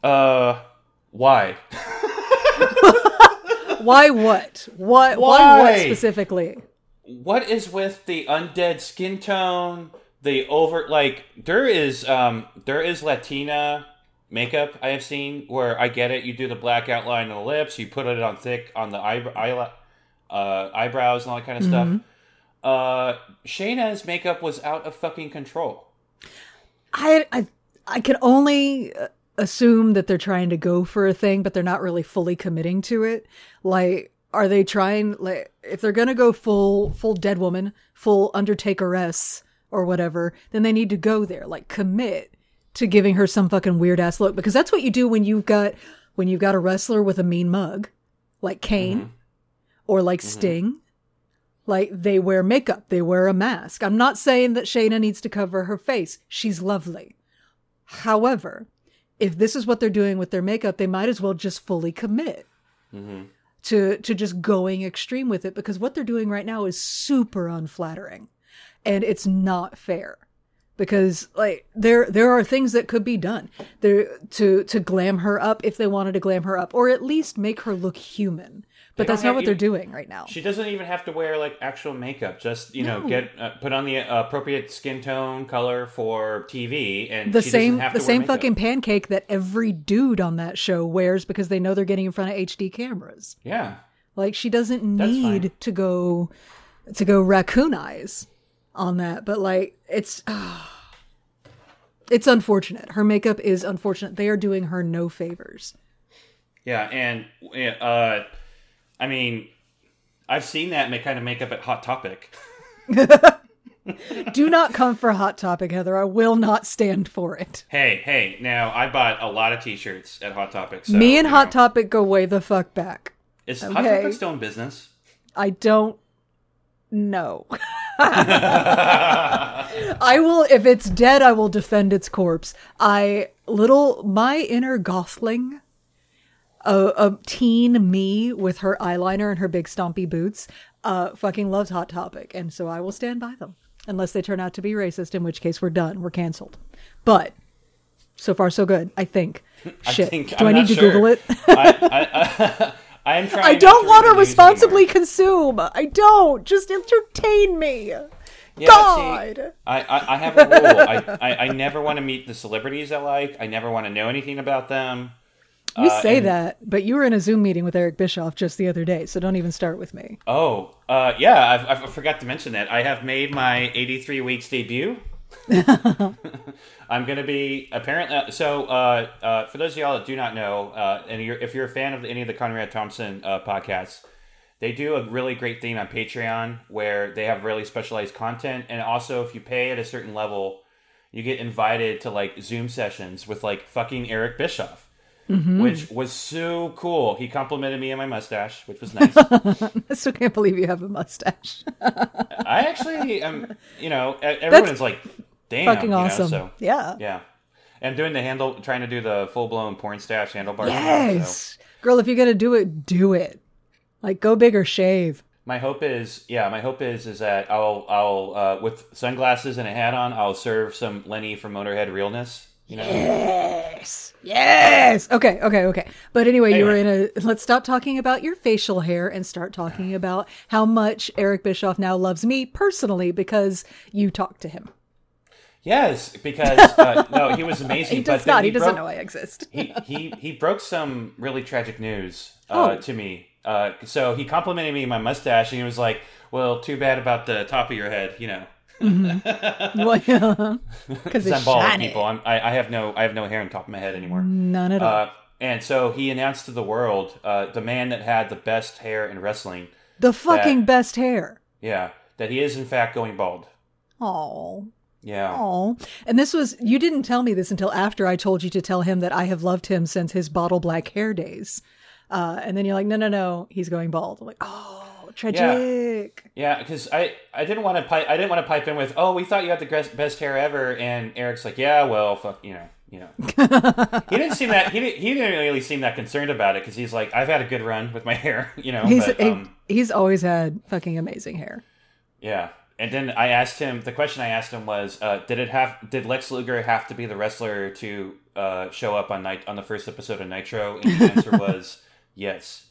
Uh, why? Why what? Why, why? Why what specifically? What is with the undead skin tone, the over, like, there is, um, there is Latina makeup I have seen where I get it. You do the black outline on the lips, you put it on thick on the eye, eye uh, eyebrows and all that kind of mm-hmm. stuff. Uh, Shayna's makeup was out of fucking control. I, I, I can only assume that they're trying to go for a thing, but they're not really fully committing to it. Like, are they trying, like, if they're going to go full, full dead woman, full Undertaker-esque or whatever, then they need to go there, like commit to giving her some fucking weird ass look, because that's what you do when you've got, when you've got a wrestler with a mean mug, like Kane mm-hmm. or like mm-hmm. Sting Like, they wear makeup, they wear a mask. I'm not saying that Shayna needs to cover her face. She's lovely. However, if this is what they're doing with their makeup, they might as well just fully commit mm-hmm. to, to just going extreme with it, because what they're doing right now is super unflattering and it's not fair. Because like there there are things that could be done there to to glam her up if they wanted to glam her up, or at least make her look human. But that's not what they're doing right now. She doesn't even have to wear like actual makeup. Just you know, get uh, put on the appropriate skin tone color for T V, and the same the same fucking pancake that every dude on that show wears because they know they're getting in front of H D cameras. Yeah, like she doesn't need to go to go raccoon eyes on that, but like it's oh, it's unfortunate. Her makeup is unfortunate. They are doing her no favors. Yeah, and uh I mean, I've seen that kind of makeup at Hot Topic. Do not come for Hot Topic, Heather. I will not stand for it. Hey, hey, now I bought a lot of t-shirts at Hot Topic. So, Me and Hot know. Topic go way the fuck back. Is okay. Hot Topic still in business? I don't know. I will, if it's dead, I will defend its corpse. I, little, my inner Gothling, a, a teen me with her eyeliner and her big stompy boots, uh, fucking loves Hot Topic. And so I will stand by them. Unless they turn out to be racist, in which case we're done. We're canceled. But so far so good, I think. I Shit. Think, Do I'm I need to sure. Google it? I, I, I... I am trying. I don't want to responsibly consume. I don't. Just entertain me. Yeah, God. See, I, I I have a rule. I, I, I never want to meet the celebrities I like. I never want to know anything about them. You uh, say and, that, but you were in a Zoom meeting with Eric Bischoff just the other day, so don't even start with me. Oh, uh, yeah. I've, I forgot to mention that. I have made my eighty-three weeks debut. I'm going to be apparently so uh, uh, for those of y'all that do not know uh, and you're, if you're a fan of any of the Conrad Thompson uh, podcasts, they do a really great thing on Patreon where they have really specialized content, and also if you pay at a certain level you get invited to like Zoom sessions with like fucking Eric Bischoff, mm-hmm. which was so cool. He complimented me on my mustache, which was nice. I still can't believe you have a mustache. I actually am, you know, everyone's That's... like Damn, fucking awesome. You know, so, yeah. Yeah. And doing the handle, trying to do the full blown porn stash handlebar. Yes. Now, so. Girl, if you're going to do it, do it. Like go big or shave. My hope is, yeah, my hope is, is that I'll, I'll, uh, with sunglasses and a hat on, I'll serve some Lenny from Motorhead realness. You know? Yes. Yes. Okay. Okay. Okay. But anyway, anyway, you were in a, let's stop talking about your facial hair and start talking about how much Eric Bischoff now loves me personally because you talked to him. Yes, because uh, no, he was amazing. he does but not. He, he doesn't broke, know I exist. he he he broke some really tragic news uh, oh. to me. Uh, so he complimented me on my mustache, and he was like, "Well, too bad about the top of your head, you know." Mm-hmm. Well, yeah, because I'm bald, shiny. People. I'm, I I have no I have no hair on top of my head anymore. None at all. Uh, and so he announced to the world, uh, the man that had the best hair in wrestling, the fucking that, best hair. Yeah, that he is in fact going bald. Oh. Yeah. Aww. And this was, you didn't tell me this until after I told you to tell him that I have loved him since his bottle black hair days. Uh, and then you're like, no, no, no, he's going bald. I'm like, oh, tragic. Yeah, because yeah, I, I didn't want to pipe, I didn't want to pipe in with, oh, we thought you had the best hair ever. And Eric's like, yeah, well, fuck, you know, you know. he didn't seem that, he didn't, he didn't really seem that concerned about it because he's like, I've had a good run with my hair, you know. He's, but, um, he, he's always had fucking amazing hair. Yeah. And then I asked him, the question I asked him was, uh, did it have, did Lex Luger have to be the wrestler to uh, show up on night on the first episode of Nitro? And the answer was yes.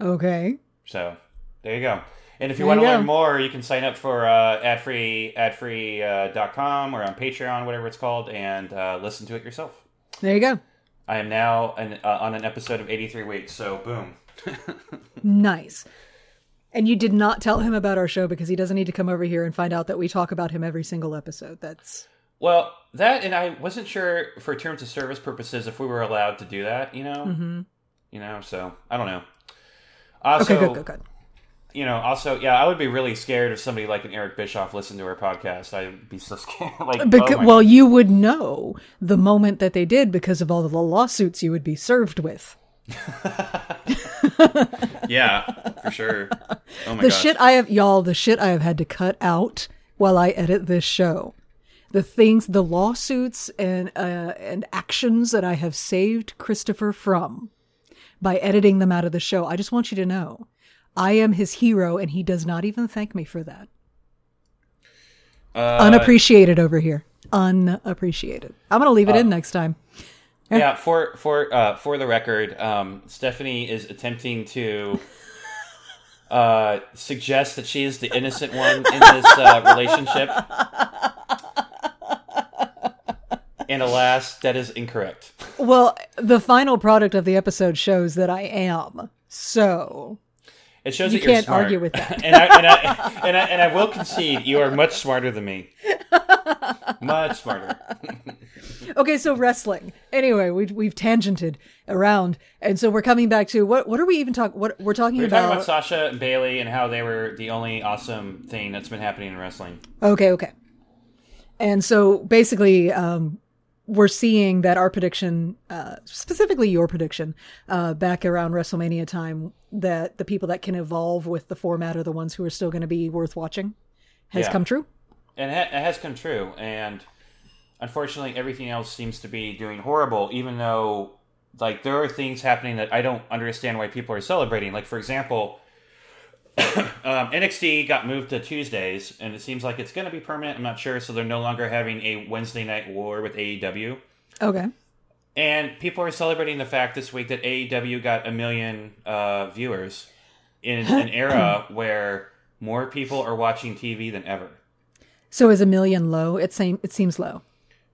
Okay. So there you go. And if you there want you to go. learn more, you can sign up for uh, adfree, adfree dot com uh, or on Patreon, whatever it's called, and uh, listen to it yourself. There you go. I am now an, uh, on an episode of eighty-three Weeks, so boom. Nice. And you did not tell him about our show because he doesn't need to come over here and find out that we talk about him every single episode. That's well, that and I wasn't sure for terms of service purposes if we were allowed to do that, you know, mm-hmm. you know, so I don't know. Also, okay, good, good, good. You know, also, yeah, I would be really scared if somebody like an Eric Bischoff listened to our podcast. I'd be so scared. like, because, oh well, God. You would know the moment that they did because of all of the lawsuits you would be served with. Yeah, for sure. Oh my the gosh. shit I have, y'all, the shit I have had to cut out while I edit this show. The things, the lawsuits and uh, and actions that I have saved Christopher from by editing them out of the show. I just want you to know, I am his hero, and he does not even thank me for that. Uh, Unappreciated over here. Unappreciated. I'm going to leave it uh, in next time. Yeah, yeah for for uh, for the record, um, Stephanie is attempting to uh, suggest that she is the innocent one in this uh, relationship. And alas, that is incorrect. Well, the final product of the episode shows that I am. So it shows you that you're can't smart. Argue with that. and, I, and, I, and I and I will concede you are much smarter than me. Much smarter. Okay, so wrestling. Anyway, we we've tangented around, and so we're coming back to what what are we even talking? What we're talking we're about? We're talking about Sasha and Bayley and how they were the only awesome thing that's been happening in wrestling. Okay, okay. And so basically, um, we're seeing that our prediction, uh, specifically your prediction, uh, back around WrestleMania time, that the people that can evolve with the format are the ones who are still going to be worth watching, has yeah. come true. And it has come true. And unfortunately, everything else seems to be doing horrible, even though, like, there are things happening that I don't understand why people are celebrating. Like, for example, um, N X T got moved to Tuesdays, and it seems like it's going to be permanent. I'm not sure. So they're no longer having a Wednesday night war with A E W. Okay. And people are celebrating the fact this week that A E W got a million uh, viewers in an era where more people are watching T V than ever. So is a million low? It seem, it seems low.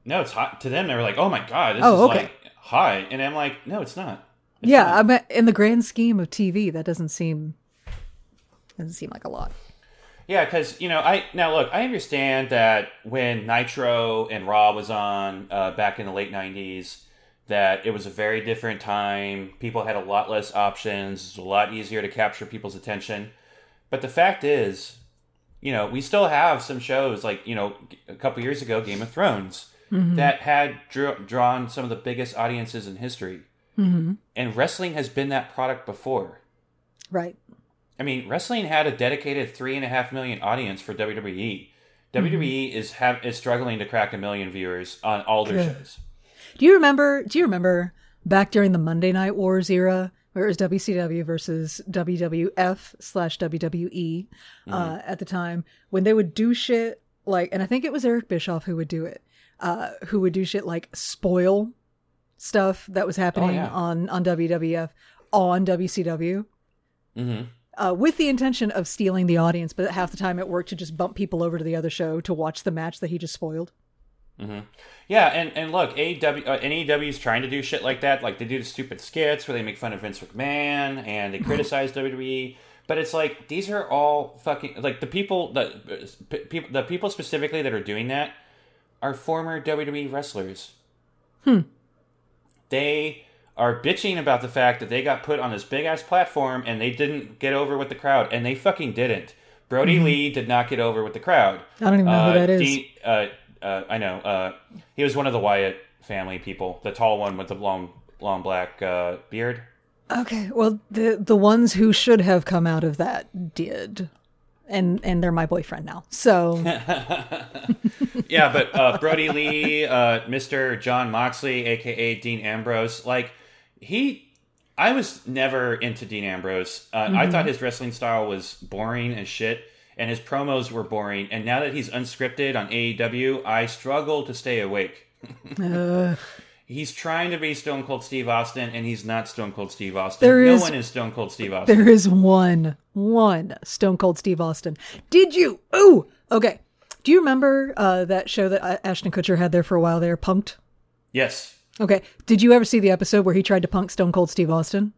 No, it's hot. To them, they were like, oh my God, this oh, is okay. like high. And I'm like, no, it's not. It's yeah, I mean, in the grand scheme of T V, that doesn't seem... doesn't seem like a lot. Yeah, because, you know, I now look, I understand that when Nitro and Raw was on uh, back in the late nineties, that it was a very different time. People had a lot less options. It was a lot easier to capture people's attention. But the fact is, you know, we still have some shows like, you know, a couple years ago, Game of Thrones, mm-hmm. that had drew, drawn some of the biggest audiences in history. Mm-hmm. And wrestling has been that product before. Right. I mean, wrestling had a dedicated three and a half million audience for W W E. Mm-hmm. W W E is have, is struggling to crack a million viewers on all their True. shows. Do you remember? Do you remember back during the Monday Night Wars era, where it was W C W versus W W F slash W W E mm-hmm. uh, at the time, when they would do shit like, and I think it was Eric Bischoff who would do it, uh, who would do shit like spoil stuff that was happening oh, yeah. on on W W F on W C W. Mm-hmm. Uh, with the intention of stealing the audience, but half the time it worked to just bump people over to the other show to watch the match that he just spoiled. Mm-hmm. Yeah, and, and look, A E W, uh, A E W's trying to do shit like that. Like, they do the stupid skits where they make fun of Vince McMahon, and they criticize W W E. But it's like, these are all fucking... Like, the people that, pe- the people specifically that are doing that are former W W E wrestlers. Hmm. They... are bitching about the fact that they got put on this big-ass platform and they didn't get over with the crowd. And they fucking didn't. Brody mm-hmm. Lee did not get over with the crowd. I don't even know uh, who that is. D, uh, uh, I know. Uh, he was one of the Wyatt family people. The tall one with the long, long black uh, beard. Okay. Well, the the ones who should have come out of that did. And and they're my boyfriend now. So... yeah, but uh, Brody Lee, uh, Mister John Moxley, a k a. Dean Ambrose, like... He, I was never into Dean Ambrose. Uh, mm-hmm. I thought his wrestling style was boring as shit, and his promos were boring. And now that he's unscripted on A E W, I struggle to stay awake. uh, he's trying to be Stone Cold Steve Austin, and he's not Stone Cold Steve Austin. There no is, one is Stone Cold Steve Austin. There is one, one Stone Cold Steve Austin. Did you? Ooh, okay. Do you remember uh, that show that Ashton Kutcher had there for a while there, Punk'd? Yes. Okay. Did you ever see the episode where he tried to punk Stone Cold Steve Austin?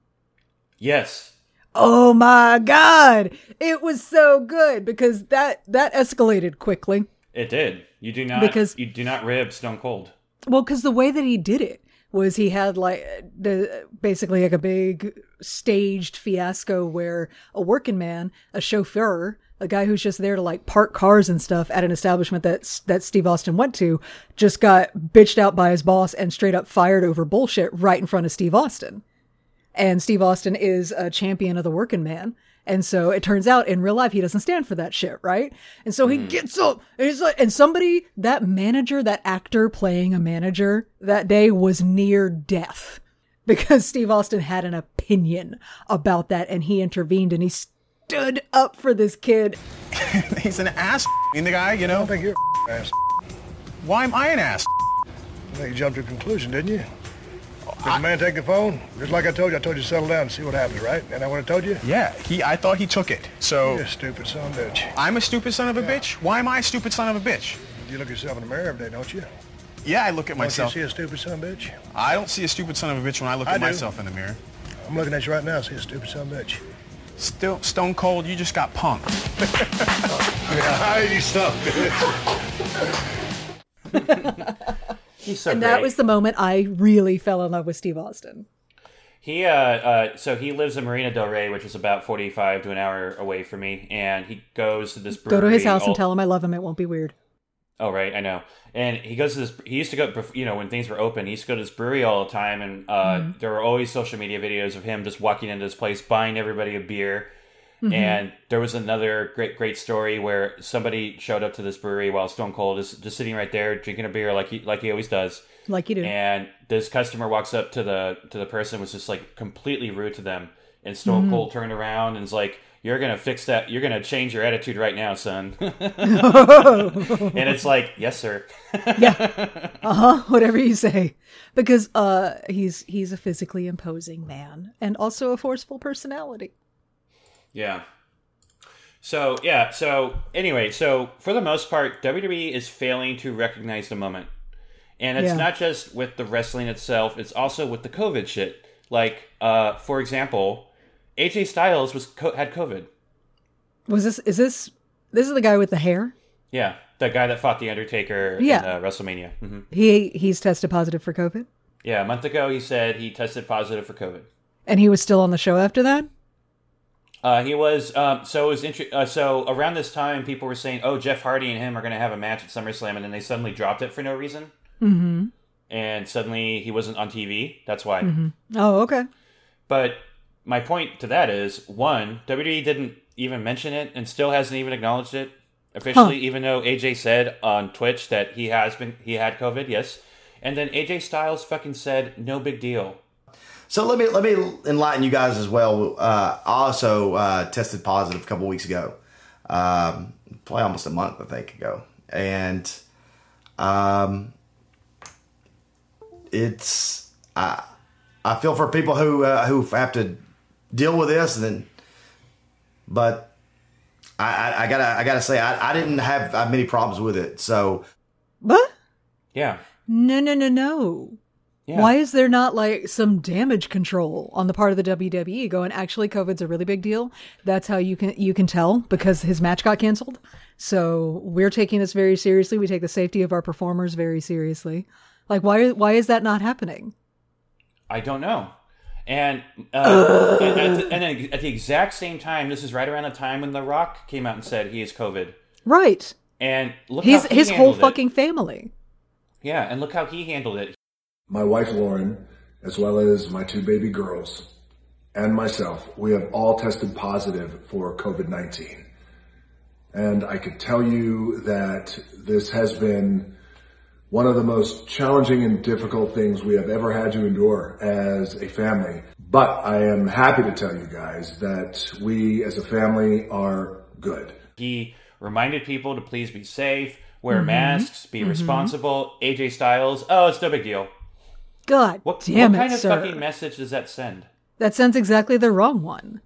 Yes. Oh my God. It was so good because that, that escalated quickly. It did. You do not, because, you do not rib Stone Cold. Well, because the way that he did it was he had like the, basically like a big staged fiasco where a working man, a chauffeur, a guy who's just there to like park cars and stuff at an establishment that that Steve Austin went to, just got bitched out by his boss and straight up fired over bullshit right in front of Steve Austin. And Steve Austin is a champion of the working man. And so it turns out in real life, he doesn't stand for that shit, right? And so he mm. gets up and he's like, and somebody, that manager, that actor playing a manager that day was near death because Steve Austin had an opinion about that and he intervened and he stood up for this kid. He's an ass. I mean, the guy, you know? I don't think you're an ass. Why am I an ass? Well, you jumped to a conclusion, didn't you? Did the man take the phone? Just like I told you, I told you to settle down and see what happens, right? And I would have told you? Yeah, he. I thought he took it, so... You're a stupid son of a bitch. I'm a stupid son of a yeah. bitch? Why am I a stupid son of a bitch? You look at yourself in the mirror every day, don't you? Yeah, I look at don't myself. Don't you see a stupid son of a bitch? I don't see a stupid son of a bitch when I look I at do. myself in the mirror. I'm looking at you right now, see a stupid son of a bitch. Still, Stone Cold, you just got punked. I hate you, son of a bitch. He's so and great. That was the moment I really fell in love with Steve Austin. He, uh, uh, so he lives in Marina Del Rey, which is about forty-five to an hour away from me, and he goes to this brewery. Go to his house all... and tell him I love him. It won't be weird. Oh, right, I know. And he goes to this. He used to go, you know, when things were open, he used to go to this brewery all the time, and uh, mm-hmm. there were always social media videos of him just walking into this place, buying everybody a beer. Mm-hmm. And there was another great, great story where somebody showed up to this brewery while Stone Cold is just sitting right there drinking a beer like he like he always does, like you do. And this customer walks up to the to the person, was just like completely rude to them. And Stone mm-hmm. Cold turned around and is like, "You're gonna fix that. You're gonna change your attitude right now, son." And it's like, "Yes, sir." Yeah. Uh huh. Whatever you say, because uh, he's he's a physically imposing man and also a forceful personality. Yeah. So, yeah. So, anyway, so for the most part, W W E is failing to recognize the moment. And it's yeah. not just with the wrestling itself. It's also with the COVID shit. Like, uh, for example, A J Styles was co- had COVID. Was this... Is this... This is the guy with the hair? Yeah. The guy that fought The Undertaker yeah. in uh, WrestleMania. Mm-hmm. He He's tested positive for COVID? Yeah. A month ago, he said he tested positive for COVID. And he was still on the show after that? Uh, he was um, so it was int- uh, so around this time people were saying, "Oh, Jeff Hardy and him are going to have a match at SummerSlam," and then they suddenly dropped it for no reason, mm-hmm. and suddenly he wasn't on T V. That's why. Mm-hmm. Oh, okay. But my point to that is, one, W W E didn't even mention it and still hasn't even acknowledged it officially, huh. even though A J said on Twitch that he has been he had COVID. Yes, and then A J Styles fucking said, "No big deal." So let me let me enlighten you guys as well. Uh, I also uh, tested positive a couple weeks ago, um, probably almost a month I think ago, and um, it's I I feel for people who uh, who have to deal with this. And then, but I, I, I gotta I gotta say I, I didn't have many problems with it. So, but yeah, no no no no. Yeah. Why is there not like some damage control on the part of the W W E going, actually, COVID's a really big deal. That's how you can you can tell, because his match got canceled. So we're taking this very seriously. We take the safety of our performers very seriously. Like, why why is that not happening? I don't know. And, uh, and, at the, and at the exact same time, this is right around the time when The Rock came out and said he has COVID. Right. And look He's, how he his whole fucking it. family. Yeah, and look how he handled it. My wife, Lauren, as well as my two baby girls and myself, we have all tested positive for COVID nineteen. And I could tell you that this has been one of the most challenging and difficult things we have ever had to endure as a family. But I am happy to tell you guys that we as a family are good. He reminded people to please be safe, wear mm-hmm. masks, be mm-hmm. responsible. A J Styles, oh, it's no big deal. God what, damn what it, What kind of sir. fucking message does that send? That sends exactly the wrong one.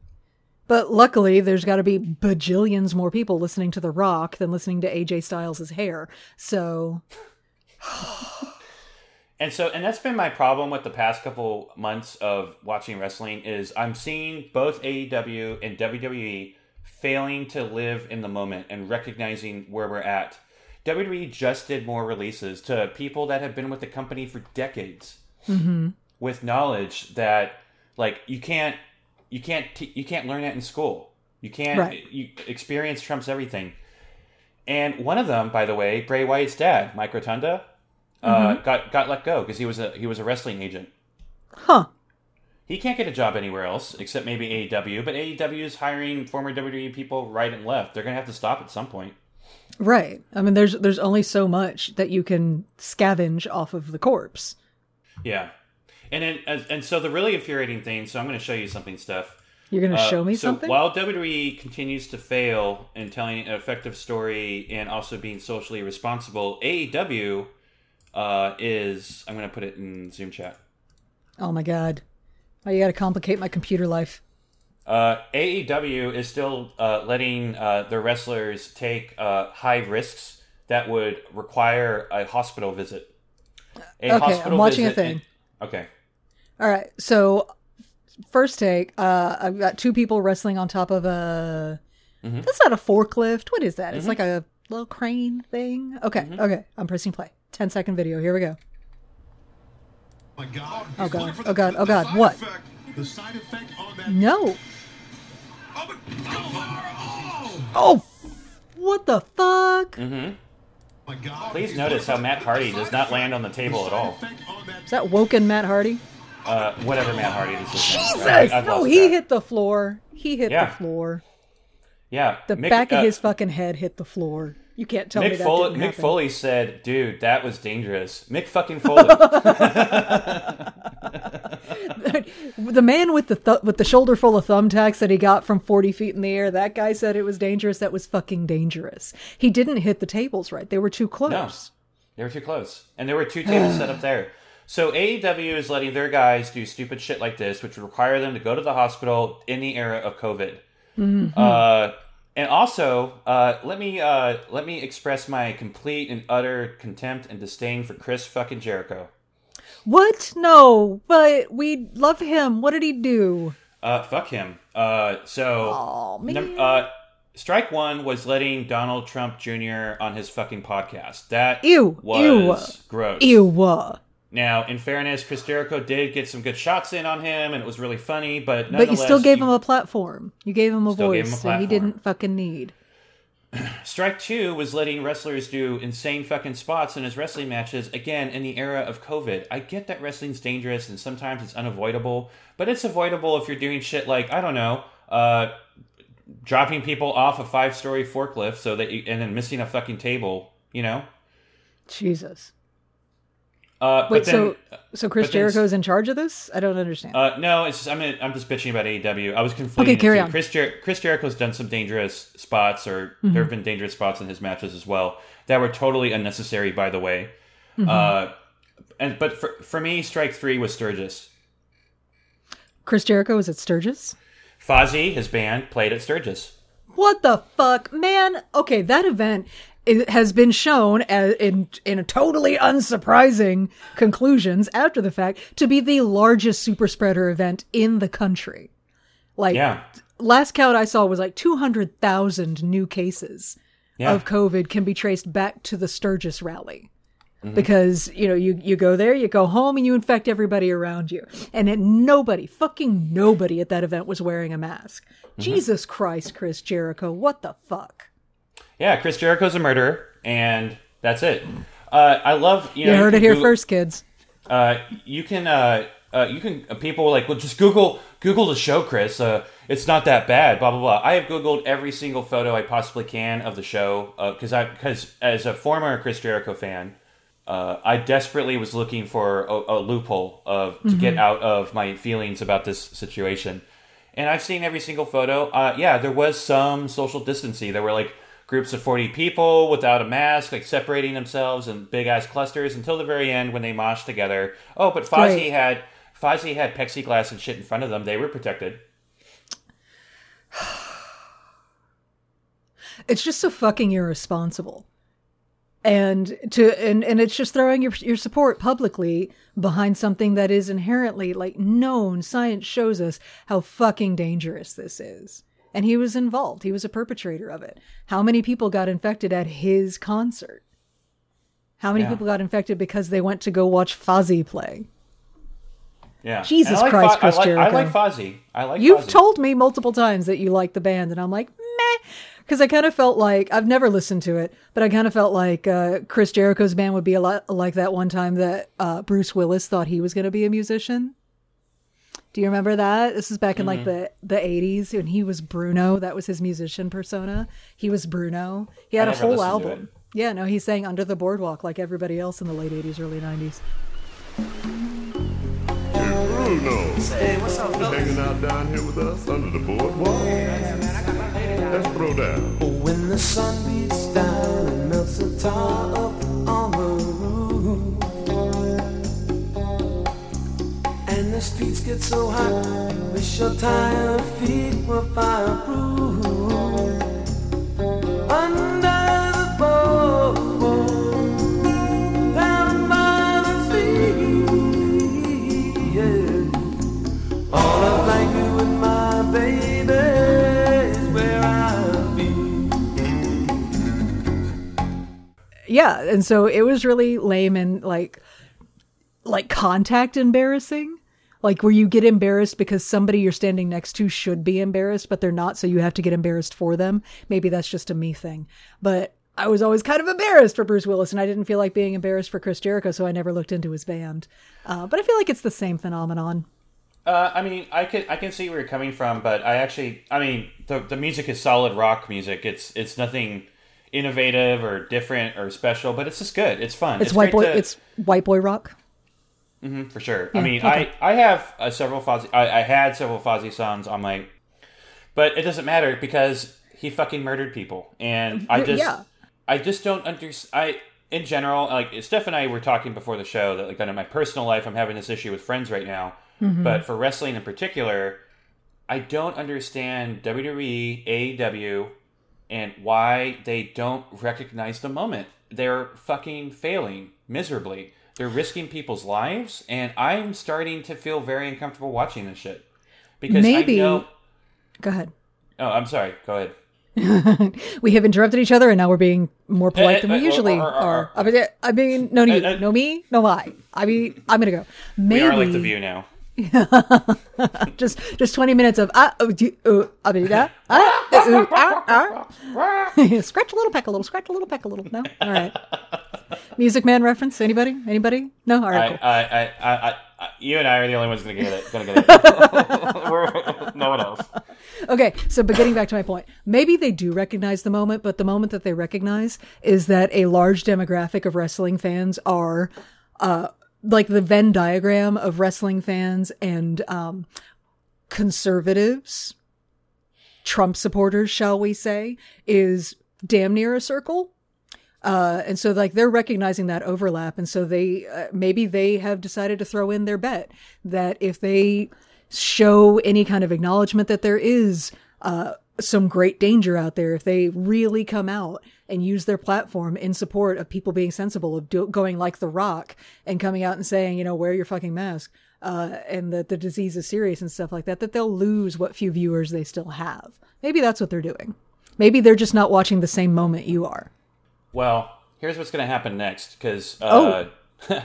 But luckily, there's got to be bajillions more people listening to The Rock than listening to A J Styles' hair. So... and so, and that's been my problem with the past couple months of watching wrestling, is I'm seeing both A E W and W W E failing to live in the moment and recognizing where we're at. W W E just did more releases to people that have been with the company for decades. Mm-hmm. With knowledge that, like, you can't, you can't, t- you can't learn it in school. You can't. Right. You, experience trumps everything. And one of them, by the way, Bray Wyatt's dad, Mike Rotunda, mm-hmm. uh, got got let go because he was a he was a wrestling agent. Huh. He can't get a job anywhere else, except maybe A E W, but A E W is hiring former W W E people right and left. They're going to have to stop at some point. Right. I mean, there's there's only so much that you can scavenge off of the corpse. Yeah. And then, and so the really infuriating thing, so I'm going to show you something, Steph. You're going to uh, show me so something? While W W E continues to fail in telling an effective story and also being socially responsible, A E W uh, is, I'm going to put it in Zoom chat. Oh my God. Why you got to complicate my computer life? Uh, A E W is still uh, letting uh, their wrestlers take uh, high risks that would require a hospital visit. A okay, hospital I'm watching visit a thing. And, okay. All right. So, first take, uh, I've got two people wrestling on top of a... Mm-hmm. That's not a forklift. What is that? Mm-hmm. It's like a little crane thing. Okay. Mm-hmm. Okay. I'm pressing play. ten second video. Here we go. Oh, my God. Oh, God. Oh, God. Oh, God. What? The side effect on that... No. Oh, what the fuck? Mm-hmm. My God. Please notice how Matt Hardy does not land on the table at all. Is that Woken Matt Hardy? Uh, whatever Matt Hardy is. Jesus! Right? No, he that. hit the floor. He hit yeah. the floor. Yeah. The Mick, back of uh, his fucking head hit the floor. You can't tell Mick me that Foley, Mick happen. Foley said, dude, that was dangerous. Mick fucking Foley. The man with the th- with the shoulder full of thumbtacks that he got from forty feet in the air, that guy said it was dangerous. That was fucking dangerous. He didn't hit the tables right. They were too close. No, they were too close. And there were two tables set up there. So A E W is letting their guys do stupid shit like this, which would require them to go to the hospital in the era of COVID. Mm-hmm. Uh, and also, uh, let me uh, let me express my complete and utter contempt and disdain for Chris fucking Jericho. What? No, but we love him. What did he do? Uh, fuck him. Uh, so, oh, num- uh, strike one was letting Donald Trump Junior on his fucking podcast. That Ew. was Ew. gross. Ew. Now, in fairness, Chris Jericho did get some good shots in on him, and it was really funny, but nonetheless... But you still gave you, him a platform. You gave him a voice, him a and he didn't fucking need. Strike two was letting wrestlers do insane fucking spots in his wrestling matches, again, in the era of COVID. I get that wrestling's dangerous and sometimes it's unavoidable, but it's avoidable if you're doing shit like, I don't know, uh, dropping people off a five-story forklift so that you, and then missing a fucking table, you know? Jesus. Uh, Wait, then, so so Chris Jericho's in charge of this? I don't understand. Uh, no, it's just, I'm in, I'm just bitching about A E W. I was conflating. Okay, carry on. Chris, Jer- Chris Jericho's done some dangerous spots, or mm-hmm. there have been dangerous spots in his matches as well that were totally unnecessary, by the way. Mm-hmm. Uh, and but for for me, strike three was Sturgis. Chris Jericho was at Sturgis? Fozzy, his band, played at Sturgis. What the fuck, man? Okay, that event. It has been shown as in in a totally unsurprising conclusions after the fact to be the largest super spreader event in the country. Like yeah. last count I saw was like two hundred thousand new cases yeah. of COVID can be traced back to the Sturgis rally. Mm-hmm. Because, you know, you, you go there, you go home, and you infect everybody around you. And it, nobody, fucking nobody at that event was wearing a mask. Mm-hmm. Jesus Christ, Chris Jericho, what the fuck? Yeah, Chris Jericho's a murderer, and that's it. Uh, I love you know. You heard it here Google, first, kids. Uh, you can, uh, uh, you can. Uh, people were like, "Well, just Google, Google the show, Chris. Uh, it's not that bad." Blah blah blah. I have Googled every single photo I possibly can of the show because uh, I, because as a former Chris Jericho fan, uh, I desperately was looking for a, a loophole of to mm-hmm. get out of my feelings about this situation, and I've seen every single photo. Uh, yeah, there was some social distancing. There were like. Groups of forty people without a mask, like separating themselves in big-ass clusters until the very end when they moshed together. Oh, but Fozzy had Fozzy had plexiglass and shit in front of them. They were protected. It's just so fucking irresponsible. And to and, and it's just throwing your your support publicly behind something that is inherently, like, known. Science shows us how fucking dangerous this is. And he was involved. He was a perpetrator of it. How many people got infected at his concert? How many yeah. people got infected because they went to go watch Fozzy play? Yeah. Jesus like Christ, Fo- Chris I like, Jericho. I like Fozzy. I like You've Fozzy. told me multiple times that you like the band, and I'm like, meh. Because I kind of felt like, I've never listened to it, but I kind of felt like uh, Chris Jericho's band would be a lot like that one time that uh, Bruce Willis thought he was going to be a musician. Do you remember that? This is back mm-hmm. in like the, the eighties when he was Bruno. That was his musician persona. He was Bruno. He had I a whole album. Yeah, no, he sang Under the Boardwalk like everybody else in the late eighties, early nineties. Bruno. Hey, what's up, fellas? Hanging out down here with us under the boardwalk. Yeah, man, I got my baby down. Let's throw down. Oh, when the sun beats down and melts the tar up on the roof, and the streets get so hot, you wish your tired feet were fireproof. Under Yeah, and so it was really lame and like like contact embarrassing, like where you get embarrassed because somebody you're standing next to should be embarrassed, but they're not, so you have to get embarrassed for them. Maybe that's just a me thing, but I was always kind of embarrassed for Bruce Willis, and I didn't feel like being embarrassed for Chris Jericho, so I never looked into his band. Uh, but I feel like it's the same phenomenon. Uh, I mean, I can I can see where you're coming from, but I actually, I mean, the the music is solid rock music. It's it's nothing innovative or different or special, but it's just good. It's fun. It's, it's white boy. To... It's white boy rock. Mm-hmm, for sure. Yeah, I mean, okay. I I have uh, several Fozzy. I, I had several Fozzy songs on my, but it doesn't matter because he fucking murdered people, and I just yeah. I just don't understand. I in general, like Steph and I were talking before the show that like that in my personal life I'm having this issue with friends right now, mm-hmm. but for wrestling in particular, I don't understand W W E, A E W. And why they don't recognize the moment. They're fucking failing miserably. They're risking people's lives. And I'm starting to feel very uncomfortable watching this shit. Because Maybe. I know... Go ahead. Oh, I'm sorry. Go ahead. We have interrupted each other and now we're being more polite uh, than we uh, usually uh, uh, are. Uh, uh, I mean, no need. Uh, uh, no me, no I. I mean, I'm going to go. Maybe... We are like The View now. just just twenty minutes of ah, oh, do, oh, ah, ah, ah, ah, ah. Scratch a little, peck a little, scratch a little, peck a little. No, all right. Music Man reference? Anybody? Anybody? No, all right. Cool. I, I, I, I, I, you and I are the only ones gonna get it. Gonna get it. No one else. Okay, so but getting back to my point, maybe they do recognize the moment, but the moment that they recognize is that a large demographic of wrestling fans are. Uh, Like the Venn diagram of wrestling fans and um, conservatives, Trump supporters, shall we say, is damn near a circle. Uh, and so like they're recognizing that overlap. And so they uh, maybe they have decided to throw in their bet that if they show any kind of acknowledgement that there is uh, some great danger out there, if they really come out and use their platform in support of people being sensible, of do- going like The Rock and coming out and saying, you know, wear your fucking mask, uh, and that the disease is serious and stuff like that, that they'll lose what few viewers they still have. Maybe that's what they're doing. Maybe they're just not watching the same moment you are. Well, here's what's going to happen next, because uh, oh.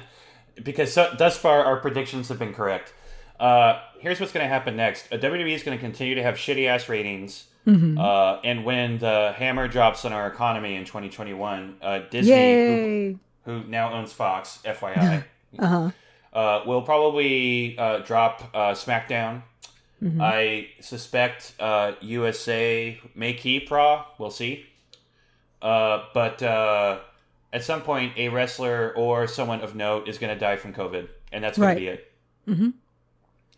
because so, thus far our predictions have been correct. Uh, here's what's going to happen next. Uh, W W E is going to continue to have shitty-ass ratings. Mm-hmm. Uh, and when the hammer drops on our economy in twenty twenty-one, uh, Disney, who, who now owns Fox, F Y I, uh-huh. uh, will probably uh, drop uh, SmackDown. Mm-hmm. I suspect uh, U S A may keep Raw. We'll see. Uh, but uh, at some point, a wrestler or someone of note is going to die from COVID, and that's going right. to be it. Mm-hmm.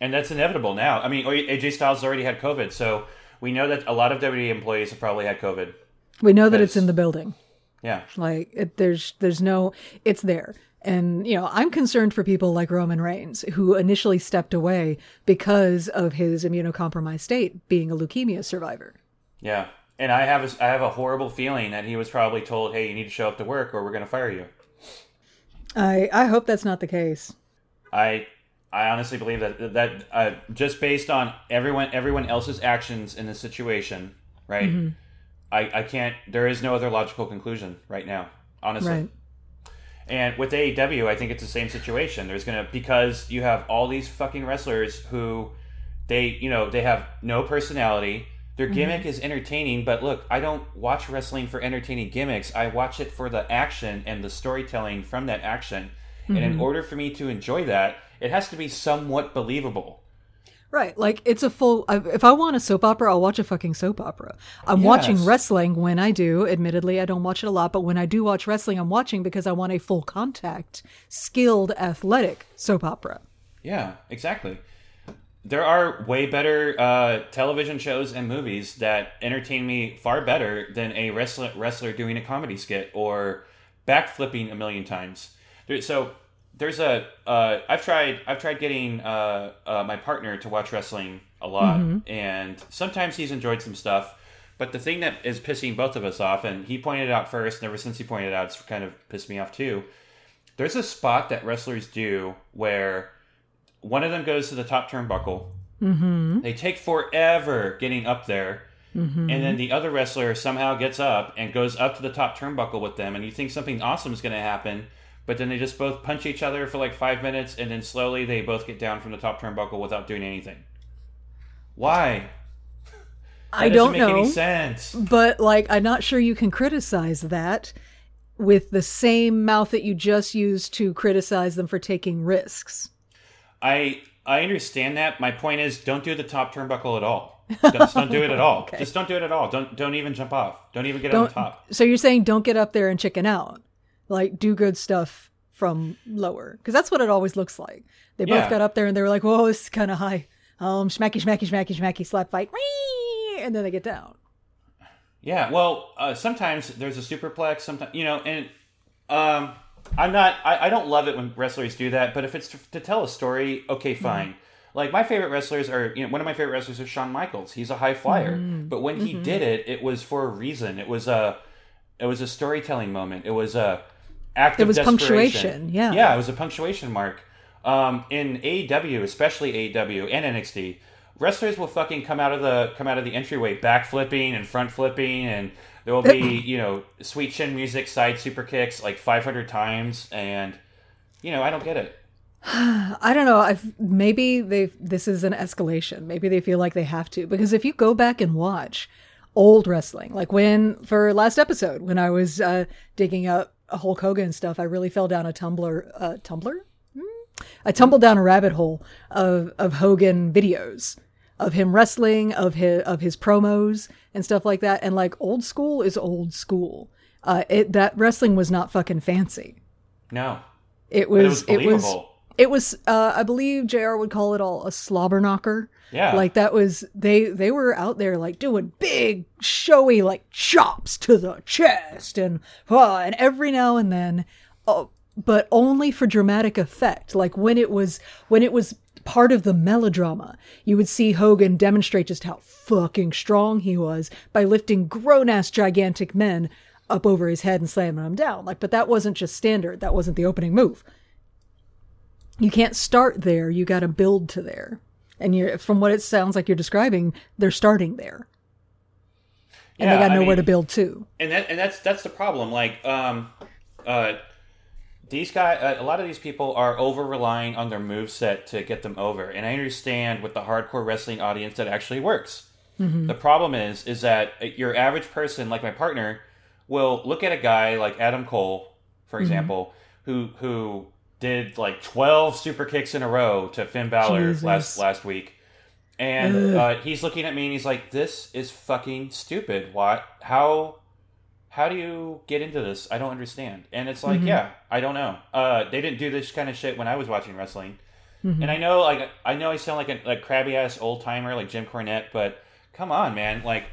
And that's inevitable now. I mean, A J Styles already had COVID, so... We know that a lot of W W E employees have probably had COVID. We know that it's in the building. Yeah. Like, it, there's there's no... It's there. And, you know, I'm concerned for people like Roman Reigns, who initially stepped away because of his immunocompromised state, being a leukemia survivor. Yeah. And I have a, I have a horrible feeling that he was probably told, hey, you need to show up to work or we're going to fire you. I I hope that's not the case. I... I honestly believe that that uh, just based on everyone everyone else's actions in this situation, right? Mm-hmm. I, I can't. There is no other logical conclusion right now, honestly. Right. And with A E W, I think it's the same situation. There's gonna because you have all these fucking wrestlers who they you know they have no personality. Their gimmick mm-hmm. is entertaining, but look, I don't watch wrestling for entertaining gimmicks. I watch it for the action and the storytelling from that action. Mm-hmm. And in order for me to enjoy that. It has to be somewhat believable. Right. Like, it's a full... If I want a soap opera, I'll watch a fucking soap opera. I'm yes. watching wrestling when I do. Admittedly, I don't watch it a lot, but when I do watch wrestling, I'm watching because I want a full contact, skilled, athletic soap opera. Yeah, exactly. There are way better uh, television shows and movies that entertain me far better than a wrestler, wrestler doing a comedy skit or backflipping a million times. So... There's a uh, I've tried I've tried getting uh, uh, my partner to watch wrestling a lot, mm-hmm. and sometimes he's enjoyed some stuff. But the thing that is pissing both of us off, and he pointed it out first, and ever since he pointed it out, it's kind of pissed me off too. There's a spot that wrestlers do where one of them goes to the top turnbuckle. Mm-hmm. They take forever getting up there, mm-hmm. and then the other wrestler somehow gets up and goes up to the top turnbuckle with them, and you think something awesome is going to happen. But then they just both punch each other for like five minutes, and then slowly they both get down from the top turnbuckle without doing anything. Why? That I don't know. Doesn't make any sense. But like, I'm not sure you can criticize that with the same mouth that you just used to criticize them for taking risks. I I understand that. My point is, don't do the top turnbuckle at all. Just don't do it at all. Okay. Just don't do it at all. Don't don't even jump off. Don't even get don't, on top. So you're saying don't get up there and chicken out. Like, do good stuff from lower. Because that's what it always looks like. They both yeah. got up there and they were like, whoa, this is kind of high. Um, Schmacky, schmacky, schmacky, schmacky, slap fight. Whee! And then they get down. Yeah, well, uh, sometimes there's a superplex. Sometimes, you know, and um, I'm not, I, I don't love it when wrestlers do that. But if it's to, to tell a story, okay, fine. Mm-hmm. Like, my favorite wrestlers are, you know, one of my favorite wrestlers is Shawn Michaels. He's a high flyer. Mm-hmm. But when he mm-hmm. did it, it was for a reason. It was a, it was a storytelling moment. It was a... Act it was punctuation, yeah. Yeah, it was a punctuation mark. Um, in A E W, especially A E W and N X T, wrestlers will fucking come out of the come out of the entryway back flipping and front flipping, and there will be you know sweet chin music, side super kicks like five hundred times, and you know I don't get it. I don't know. I've, maybe they this is an escalation. Maybe they feel like they have to, because if you go back and watch old wrestling, like when for last episode when I was uh, digging up Hulk Hogan stuff, I really fell down a Tumblr, uh, Tumblr? Hmm? I tumbled down a rabbit hole of, of Hogan videos, of him wrestling, of his, of his promos and stuff like that. And like, old school is old school. Uh, it, that wrestling was not fucking fancy. No, it was, it was, it was, it was, uh, I believe J R would call it all a slobber knocker. Yeah. Like that was, they, they were out there like doing big showy, like chops to the chest and, uh, and every now and then, uh, but only for dramatic effect. Like when it was, when it was part of the melodrama, you would see Hogan demonstrate just how fucking strong he was by lifting grown ass gigantic men up over his head and slamming them down. Like, but that wasn't just standard. That wasn't the opening move. You can't start there. You got to build to there. And you're, from what it sounds like you're describing, they're starting there, and yeah, they got nowhere I mean, to build to. And that, and that's that's the problem. Like, um, uh, these guys, uh, a lot of these people are over relying on their moveset to get them over. And I understand with the hardcore wrestling audience that actually works. Mm-hmm. The problem is, is that your average person, like my partner, will look at a guy like Adam Cole, for example, mm-hmm. who who. did like twelve super kicks in a row to Finn Balor Jesus. last last week. And uh, he's looking at me and he's like, this is fucking stupid. What? How How do you get into this? I don't understand. And it's like, mm-hmm. yeah, I don't know. Uh, they didn't do this kind of shit when I was watching wrestling. Mm-hmm. And I know like I know I sound like a, a crabby-ass old-timer like Jim Cornette, but come on, man. Like,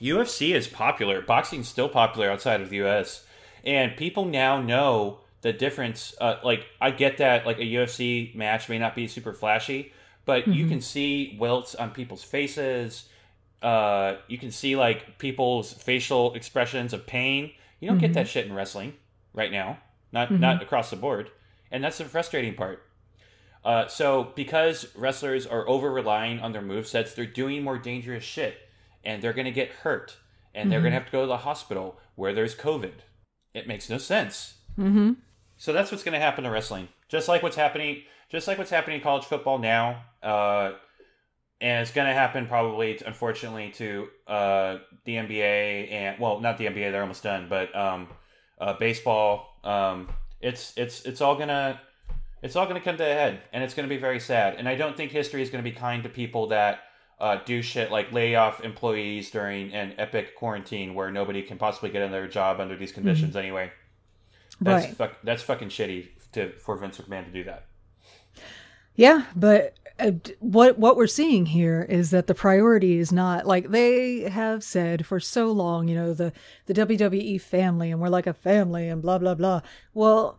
U F C is popular. Boxing's still popular outside of the U S. And people now know... The difference, uh, like, I get that, like, a U F C match may not be super flashy, but mm-hmm. you can see welts on people's faces. Uh, you can see, like, people's facial expressions of pain. You don't mm-hmm. get that shit in wrestling right now, not mm-hmm. not across the board. And that's the frustrating part. Uh, so, because wrestlers are over-relying on their movesets, they're doing more dangerous shit, and they're going to get hurt, and mm-hmm. they're going to have to go to the hospital where there's COVID. It makes no sense. Mm-hmm. So that's what's going to happen to wrestling, just like what's happening, just like what's happening in college football now, uh, and it's going to happen probably, unfortunately, to uh, the N B A and well, not the N B A, they're almost done, but um, uh, baseball. Um, it's it's it's all gonna It's all going to come to a head, and it's going to be very sad. And I don't think history is going to be kind to people that uh, do shit like lay off employees during an epic quarantine where nobody can possibly get another job under these conditions mm-hmm. anyway. That's right. fuck, that's fucking shitty to for Vince McMahon to do that. Yeah, but uh, what what we're seeing here is that the priority is not, like they have said for so long, you know, the, the W W E family, and we're like a family and blah, blah, blah. Well,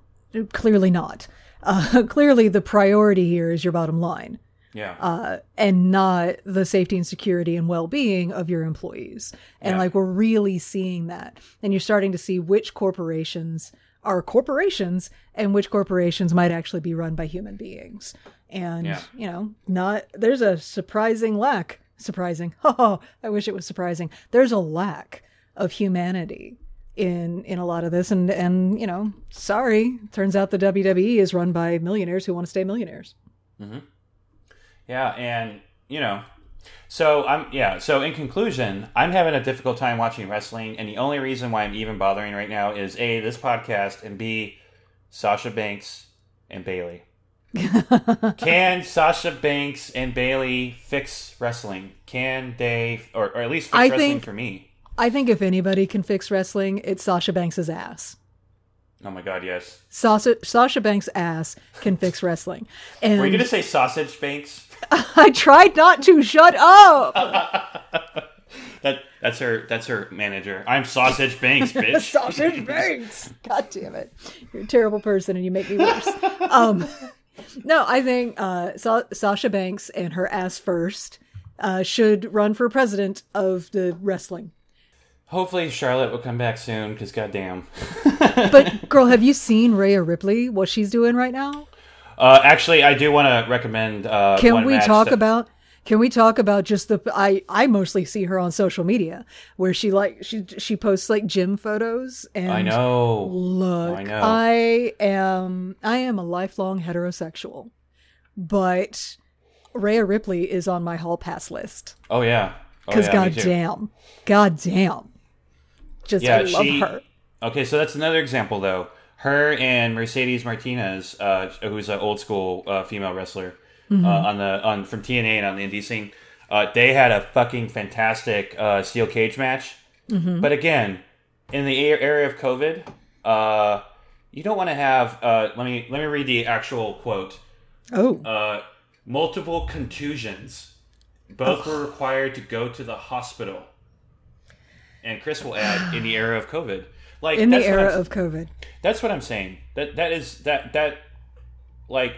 clearly not. Uh, clearly the priority here is your bottom line. Yeah. Uh, and not the safety and security and well-being of your employees. And yeah. like, we're really seeing that. And you're starting to see which corporations are corporations and which corporations might actually be run by human beings. And, yeah. you know, not, there's a surprising lack, surprising. Oh, I wish it was surprising. There's a lack of humanity in, in a lot of this. And, and, you know, sorry, turns out the W W E is run by millionaires who want to stay millionaires. Mm-hmm. Yeah. And, you know, so I'm, yeah. So in conclusion, I'm having a difficult time watching wrestling. And the only reason why I'm even bothering right now is A, this podcast, and B, Sasha Banks and Bayley. Can Sasha Banks and Bayley fix wrestling? Can they, or, or at least fix I wrestling think, for me? I think if anybody can fix wrestling, it's Sasha Banks's ass. Oh my God, yes. Sasha, Sasha Banks' ass can fix wrestling. And were you going to say Sausage Banks? I tried not to. Shut up. that that's her that's her manager. I'm Sausage Banks, bitch. Sausage Banks. God damn it. You're a terrible person and you make me worse. um, no, I think uh, Sa- Sasha Banks and her ass first uh, should run for president of the wrestling. Hopefully Charlotte will come back soon, because goddamn. But girl, have you seen Rhea Ripley? What she's doing right now? Uh, actually, I do want to recommend. Uh, can one we match talk that... about? Can we talk about just the? I, I mostly see her on social media where she like she she posts like gym photos. And I know. Look, I know. I am I am a lifelong heterosexual, but Rhea Ripley is on my hall pass list. Oh yeah. Because oh, yeah, goddamn, goddamn. Just yeah, I love she, her. Okay, so that's another example, though. Her and Mercedes Martinez, uh, who's an old school uh, female wrestler mm-hmm. uh, on the on from T N A and on the indie scene, uh, they had a fucking fantastic uh, steel cage match. Mm-hmm. But again, in the area of COVID, uh, you don't want to have. Uh, let me let me read the actual quote. Oh, uh, multiple contusions. Both oh. were required to go to the hospital. And Chris will add, in the era of COVID, like in that's the era of COVID, that's what I'm saying. That that is that that like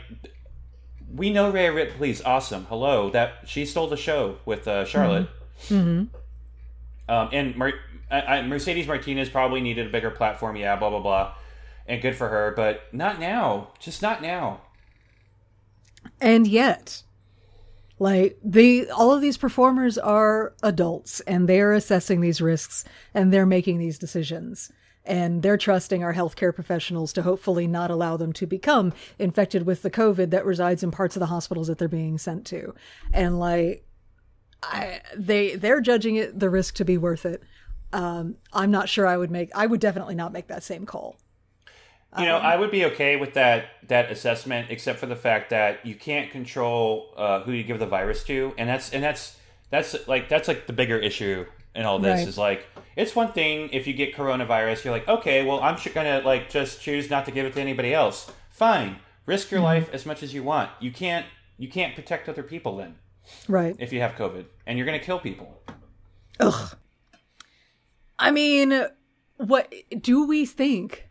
we know Rhea Ripley's awesome. Hello, that she stole the show with uh, Charlotte, mm-hmm. Mm-hmm. Um, and Mer- I, I, Mercedes Martinez probably needed a bigger platform. Yeah, blah blah blah, and good for her, but not now. Just not now. And yet. Like the all of these performers are adults and they're assessing these risks and they're making these decisions and they're trusting our healthcare professionals to hopefully not allow them to become infected with the COVID that resides in parts of the hospitals that they're being sent to. And like I, they they're judging it the risk to be worth it. Um, I'm not sure I would make I would definitely not make that same call. You know, I would be okay with that that assessment, except for the fact that you can't control uh, who you give the virus to, and that's and that's that's like that's like the bigger issue in all this right. is like it's one thing if you get coronavirus, you're like, okay, well, I'm gonna like just choose not to give it to anybody else. Fine, risk your mm-hmm. life as much as you want. You can't you can't protect other people then, right? If you have COVID, and you're gonna kill people. Ugh. I mean, what do we think?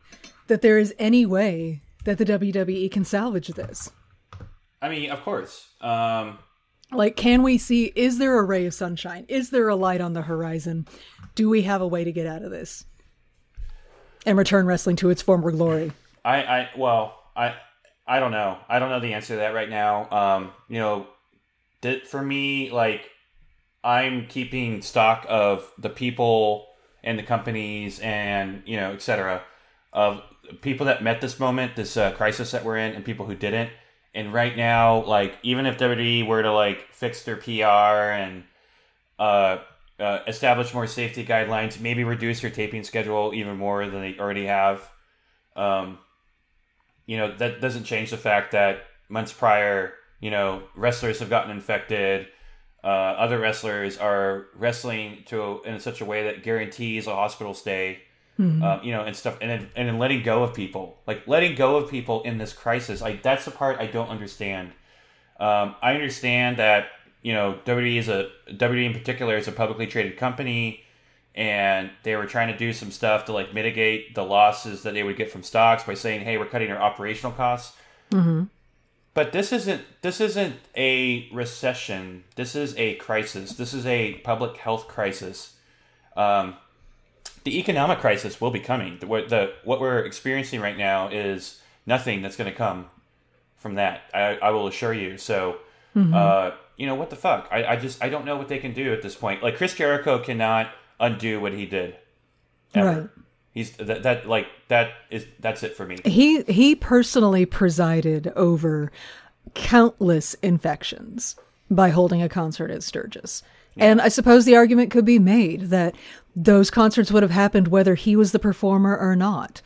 That there is any way that the W W E can salvage this? I mean, of course. Um, like, can we see, is there a ray of sunshine? Is there a light on the horizon? Do we have a way to get out of this and return wrestling to its former glory? I, I well, I, I don't know. I don't know the answer to that right now. Um, you know, that for me, like, I'm keeping stock of the people and the companies and, you know, et cetera, of people that met this moment, this uh, crisis that we're in, and people who didn't. And right now, like, even if W W E were to, like, fix their P R and uh, uh, establish more safety guidelines, maybe reduce your taping schedule even more than they already have, um, you know, that doesn't change the fact that months prior, you know, wrestlers have gotten infected. Uh, other wrestlers are wrestling to a, in such a way that guarantees a hospital stay, mm-hmm. um, you know, and stuff. And then, and then letting go of people, like letting go of people in this crisis. I, that's the part I don't understand. Um, I understand that, you know, W W E is a W W E in particular is a publicly traded company, and they were trying to do some stuff to like mitigate the losses that they would get from stocks by saying, "Hey, we're cutting our operational costs." Mm-hmm. But this isn't this isn't a recession. This is a crisis. This is a public health crisis. Um, the economic crisis will be coming. The, the what we're experiencing right now is nothing that's going to come from that. I, I will assure you. So, mm-hmm. uh, you know, what the fuck? I, I just I don't know what they can do at this point. Like Chris Jericho cannot undo what he did. Ever. Right. He's that, that like that is that's it for me. He he personally presided over countless infections by holding a concert at Sturgis. Yeah. And I suppose the argument could be made that those concerts would have happened whether he was the performer or not.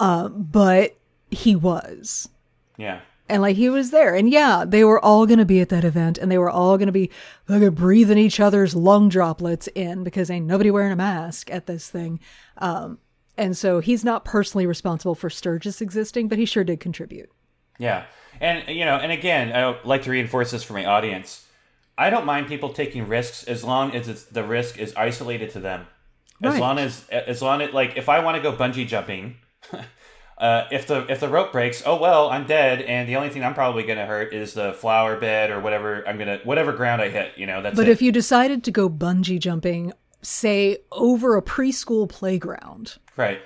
Uh, but he was. Yeah. And like he was there. And yeah, they were all going to be at that event, and they were all going to be like breathing each other's lung droplets in because ain't nobody wearing a mask at this thing. Um, And so he's not personally responsible for Sturgis existing, but he sure did contribute. Yeah. And, you know, and again, I like to reinforce this for my audience. I don't mind people taking risks as long as it's, the risk is isolated to them. As right. long as, as long as, like, if I want to go bungee jumping, uh, if the if the rope breaks, oh, well, I'm dead. And the only thing I'm probably going to hurt is the flower bed or whatever I'm going to, whatever ground I hit, you know, that's But it. If you decided to go bungee jumping, say, over a preschool playground. Right.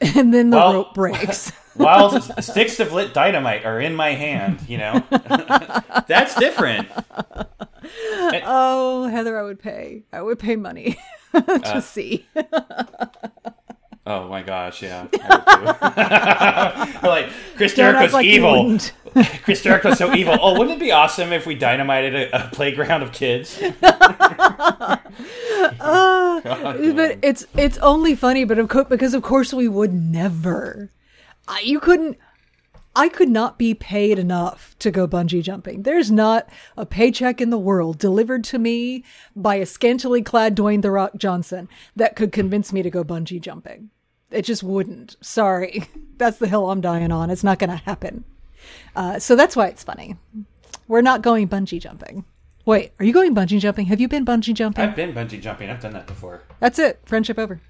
And then the while, rope breaks. While sticks of lit dynamite are in my hand, you know, that's different. And, oh, Heather, I would pay. I would pay money to uh, see. Oh, my gosh. Yeah. I would like, Chris Jericho's like evil. Chris Jericho's so evil. Oh, wouldn't it be awesome if we dynamited a, a playground of kids? Uh, but it's it's only funny, but of course, because of course we would never. I, you couldn't. I could not be paid enough to go bungee jumping. There's not a paycheck in the world delivered to me by a scantily clad Dwayne "The Rock" Johnson that could convince me to go bungee jumping. It just wouldn't. Sorry, that's the hill I'm dying on. It's not going to happen. Uh, so that's why it's funny. We're not going bungee jumping. Wait, are you going bungee jumping? Have you been bungee jumping? I've been bungee jumping. I've done that before. That's it. Friendship over.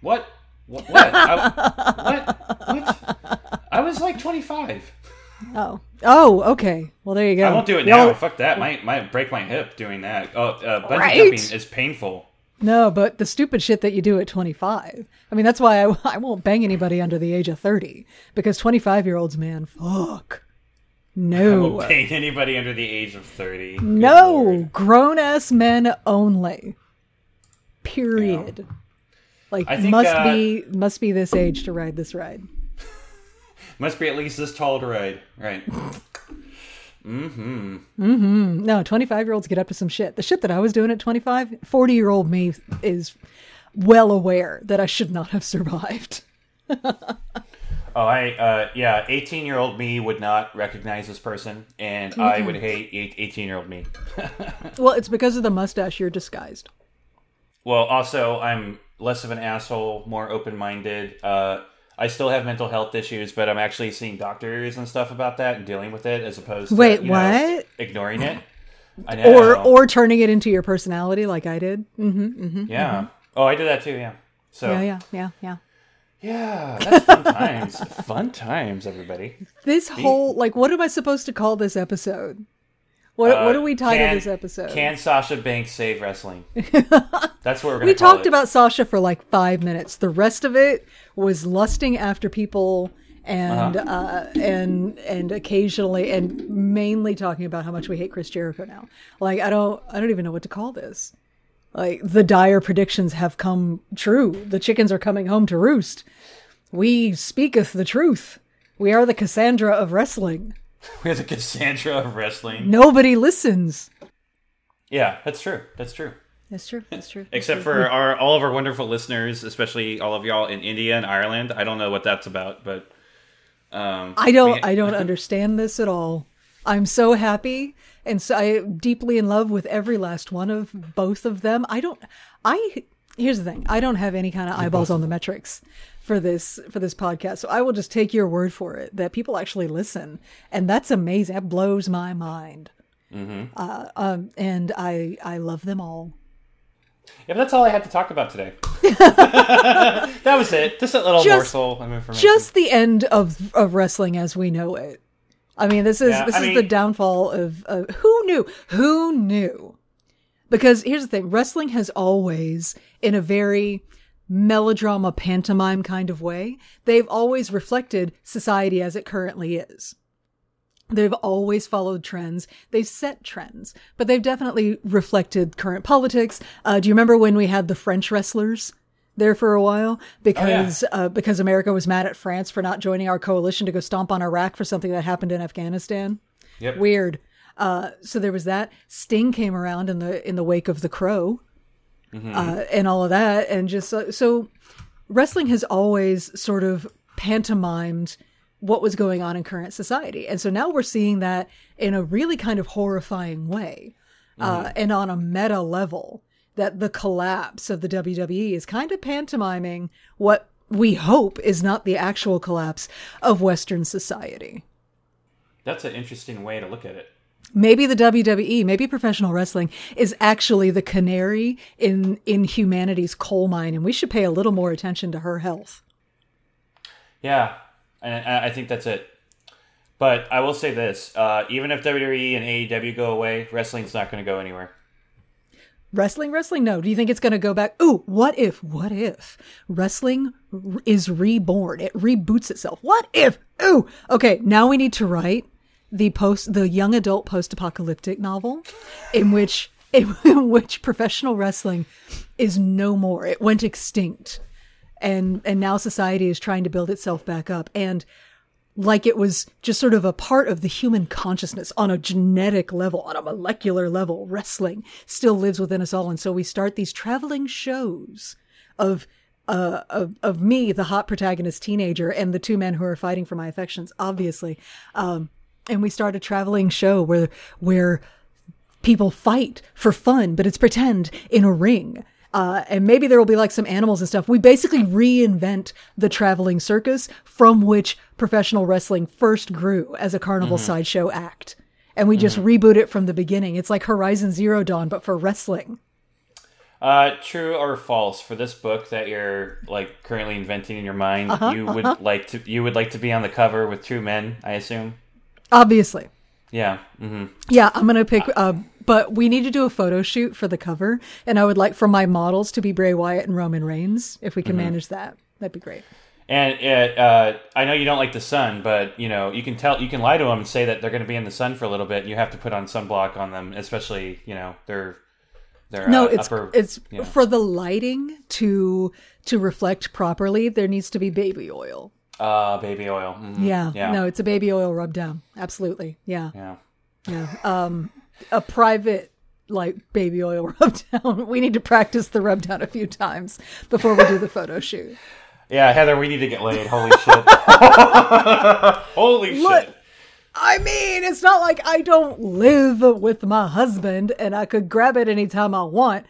What? What? What? I, what? What? I was like twenty-five. Oh. Oh, okay. Well, there you go. I won't do it now. Y'all... Fuck that. My, my break my hip doing that. Oh, uh, bungee right? jumping is painful. No, but the stupid shit that you do at twenty-five. I mean, that's why I, I won't bang anybody under the age of thirty. Because twenty-five-year-olds, man, fuck. No. I won't bang anybody under the age of thirty. Good no. Lord. Grown-ass men only. Period. Yeah. Like, I think, must uh, be must be this age to ride this ride. Must be at least this tall to ride. Right. Mm-hmm. Mm-hmm. No, twenty-five-year-olds get up to some shit. The shit that I was doing at twenty-five, forty-year-old me is well aware that I should not have survived. Oh, I, uh, yeah, eighteen-year-old me would not recognize this person, and mm-hmm. I would hate eighteen-year-old me. Well, it's because of the mustache you're disguised. Well, also, I'm less of an asshole, more open-minded. Uh, I still have mental health issues, but I'm actually seeing doctors and stuff about that and dealing with it as opposed Wait, to, you what? Know, ignoring it. I know. Or or turning it into your personality like I did. Mm-hmm, mm-hmm, yeah. Mm-hmm. Oh, I did that too, yeah. So. Yeah, yeah, yeah, yeah. Yeah, that's fun times. Fun times, everybody. This whole, like, what am I supposed to call this episode? What uh, what do we title can, this episode? Can Sasha Banks save wrestling? That's what we're going to We call talked it. About Sasha for like five minutes. The rest of it was lusting after people and uh-huh. uh, and and occasionally and mainly talking about how much we hate Chris Jericho now. Like, I don't I don't even know what to call this. Like, the dire predictions have come true. The chickens are coming home to roost. We speaketh the truth. We are the Cassandra of wrestling. We're the Cassandra of wrestling. Nobody listens. Yeah, that's true. That's true. That's true. That's true. That's Except true. for our all of our wonderful listeners, especially all of y'all in India and Ireland. I don't know what that's about, but Um, I don't, had- I don't understand this at all. I'm so happy. And so I'm deeply in love with every last one of both of them. I don't, I, here's the thing. I don't have any kind of eyeballs on the metrics for this, for this podcast. So I will just take your word for it that people actually listen. And that's amazing. That blows my mind. Mm-hmm. Uh, um, and I, I love them all. Yeah, but that's all I had to talk about today. That was it. Just a little just, morsel of information. Just the end of, of wrestling as we know it. I mean, this is yeah, this I is mean, the downfall of, of who knew? Who knew? Because here's the thing. Wrestling has always, in a very melodrama pantomime kind of way, they've always reflected society as it currently is. They've always followed trends. They've set trends, but they've definitely reflected current politics. Uh, do you remember when we had the French wrestlers there for a while because, oh, yeah. uh, because America was mad at France for not joining our coalition to go stomp on Iraq for something that happened in Afghanistan? Yep. Weird. Uh, so there was that. Sting came around in the, in the wake of the Crow, mm-hmm. uh, and all of that. And just, uh, so wrestling has always sort of pantomimed what was going on in current society. And so now we're seeing that in a really kind of horrifying way, mm-hmm. uh, and on a meta level, that the collapse of the W W E is kind of pantomiming what we hope is not the actual collapse of Western society. That's an interesting way to look at it. Maybe the W W E, maybe professional wrestling is actually the canary in, in humanity's coal mine, and we should pay a little more attention to her health. Yeah. And I think that's it. But I will say this. Uh, even if W W E and A E W go away, wrestling's not going to go anywhere. Wrestling, wrestling? No. Do you think it's going to go back? Ooh, what if, what if wrestling is reborn? It reboots itself. What if? Ooh. Okay, now we need to write the post, the young adult post-apocalyptic novel in which, in which professional wrestling is no more. It went extinct. And and now society is trying to build itself back up. And like it was just sort of a part of the human consciousness on a genetic level, on a molecular level, wrestling still lives within us all. And so we start these traveling shows of uh of, of me, the hot protagonist teenager, and the two men who are fighting for my affections, obviously. Um, and we start a traveling show where where people fight for fun, but it's pretend in a ring. Uh, and maybe there will be like some animals and stuff. We basically reinvent the traveling circus from which professional wrestling first grew as a carnival mm-hmm. sideshow act. And we mm-hmm. just reboot it from the beginning. It's like Horizon Zero Dawn, but for wrestling. Uh, true or false, for this book that you're like currently inventing in your mind, uh-huh, you would uh-huh. like to, you would like to be on the cover with two men, I assume? Obviously. Yeah. Mm-hmm. Yeah. I'm going to pick, uh, but we need to do a photo shoot for the cover. And I would like for my models to be Bray Wyatt and Roman Reigns. If we can mm-hmm. manage that, that'd be great. And it, uh, I know you don't like the sun, but you know, you can tell, you can lie to them and say that they're going to be in the sun for a little bit. You have to put on sunblock on them, especially, you know, they're, they're, no, uh, it's, upper, it's you know. For the lighting to, to reflect properly. There needs to be baby oil. Uh, baby oil. Mm-hmm. Yeah. yeah. No, it's a baby oil rub down. Absolutely. Yeah. Yeah. Yeah. Um, a private, like, baby oil rub down. We need to practice the rub down a few times before we do the photo shoot. Yeah, Heather, we need to get laid. Holy shit. Holy Look, shit. I mean, it's not like I don't live with my husband and I could grab it anytime I want.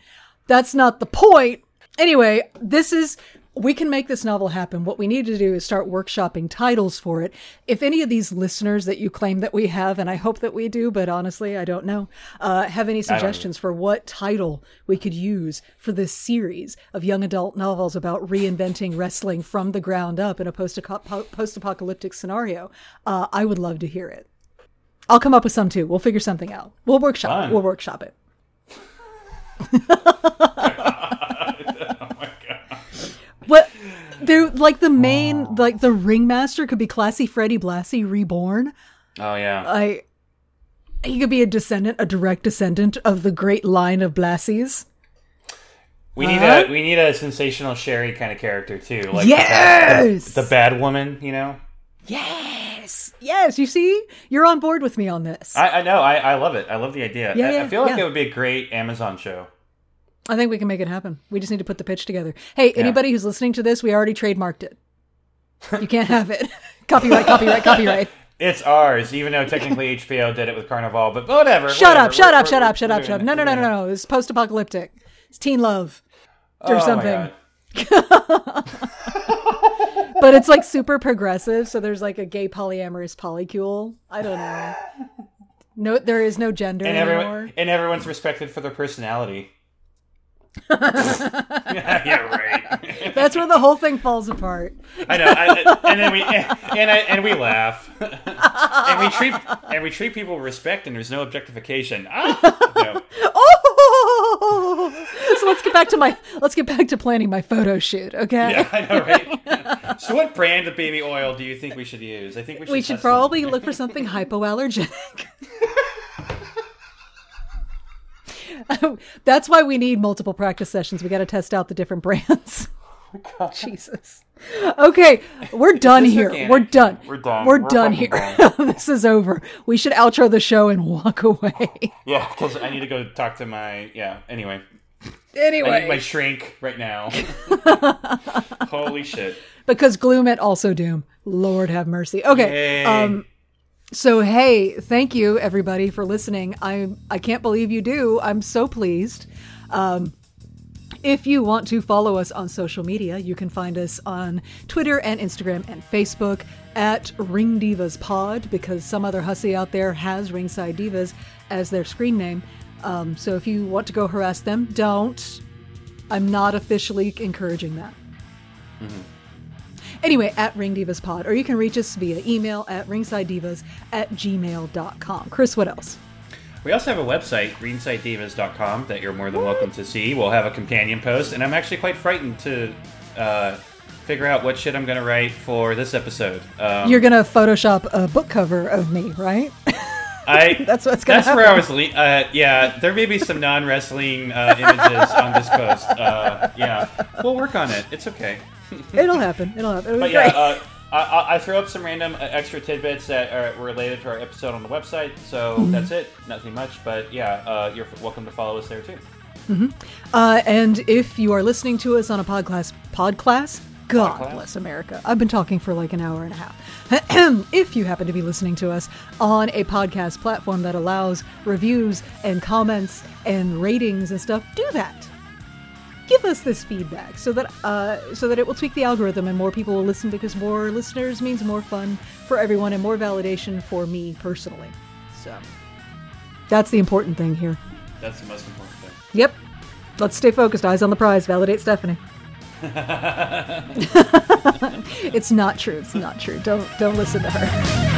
That's not the point. Anyway, this is... We can make this novel happen. What we need to do is start workshopping titles for it. If any of these listeners that you claim that we have, and I hope that we do, but honestly, I don't know, uh, have any suggestions for what title we could use for this series of young adult novels about reinventing wrestling from the ground up in a post-apocalyptic scenario, uh, I would love to hear it. I'll come up with some too. We'll figure something out. We'll workshop Fun. it. We'll workshop it. What they're like the main oh. like the ringmaster could be classy Freddie Blassie reborn. Oh yeah, I he could be a descendant, a direct descendant of the great line of Blassies. We need uh, a we need a sensational Sherry kind of character too, like yes, the bad, the, the bad woman, you know. Yes, yes. You see, you're on board with me on this. I, I know. I, I love it. I love the idea. Yeah, I, yeah, I feel like yeah. it would be a great Amazon show. I think we can make it happen. We just need to put the pitch together. Hey, anybody yeah. who's listening to this, we already trademarked it. You can't have it. Copyright, copyright, copyright. It's ours, even though technically H B O did it with Carnival, but whatever. Shut whatever. up, shut we're, up, we're, shut up, shut up, shut up. No, no, no, no, no. This is post-apocalyptic. It's teen love or oh, something. But it's like super progressive, so there's like a gay polyamorous polycule. I don't know. No, there is no gender and everyone, anymore. And everyone's respected for their personality. Yeah, right. That's where the whole thing falls apart. I know, I, and then we and I, and we laugh, and we treat and we treat people with respect, and there's no objectification. Ah, no. Oh, so let's get back to my let's get back to planning my photo shoot. Okay. Yeah, I know, right? So, what brand of baby oil do you think we should use? I think we should. We should probably look for something hypoallergenic. That's why we need multiple practice sessions. We got to test out the different brands. Oh, Jesus. Okay, we're done here. Organic? We're done. We're done. We're, we're done here. Done. This is over. We should outro the show and walk away. Yeah, because I need to go talk to my. Yeah. Anyway. Anyway, I need my shrink right now. Holy shit. Because gloom at also doom. Lord have mercy. Okay. Yay. Um. So, hey, thank you, everybody, for listening. I I can't believe you do. I'm so pleased. Um, if you want to follow us on social media, you can find us on Twitter and Instagram and Facebook at Ring Divas Pod, because some other hussy out there has Ringside Divas as their screen name. Um, so if you want to go harass them, don't. I'm not officially encouraging that. Mm-hmm. Anyway, at Ring Divas Pod, or you can reach us via email at ringsidedivas at gmail dot com. Chris, what else? We also have a website, ringsidedivas dot com, that you're more than welcome to see. We'll have a companion post, and I'm actually quite frightened to uh, figure out what shit I'm going to write for this episode. Um, you're going to Photoshop a book cover of me, right? I That's what's going to happen. That's where I was leaning. Uh, yeah, there may be some non-wrestling uh, images on this post. Uh, yeah, we'll work on it. It's okay. It'll happen. It'll happen. It'll but yeah, uh, I, I throw up some random extra tidbits that are related to our episode on the website. So mm-hmm. that's it. Nothing much. But yeah, uh, you're welcome to follow us there too. Mm-hmm. Uh, and if you are listening to us on a podcast, podcast, God podcast. Bless America. I've been talking for like an hour and a half. If you happen to be listening to us on a podcast platform that allows reviews and comments and ratings and stuff, do that. Give us this feedback so that uh, so that it will tweak the algorithm and more people will listen, because more listeners means more fun for everyone and more validation for me personally. So that's the important thing here. That's the most important thing. Yep. Let's stay focused. Eyes on the prize. Validate Stephanie. It's not true. It's not true. Don't don't listen to her.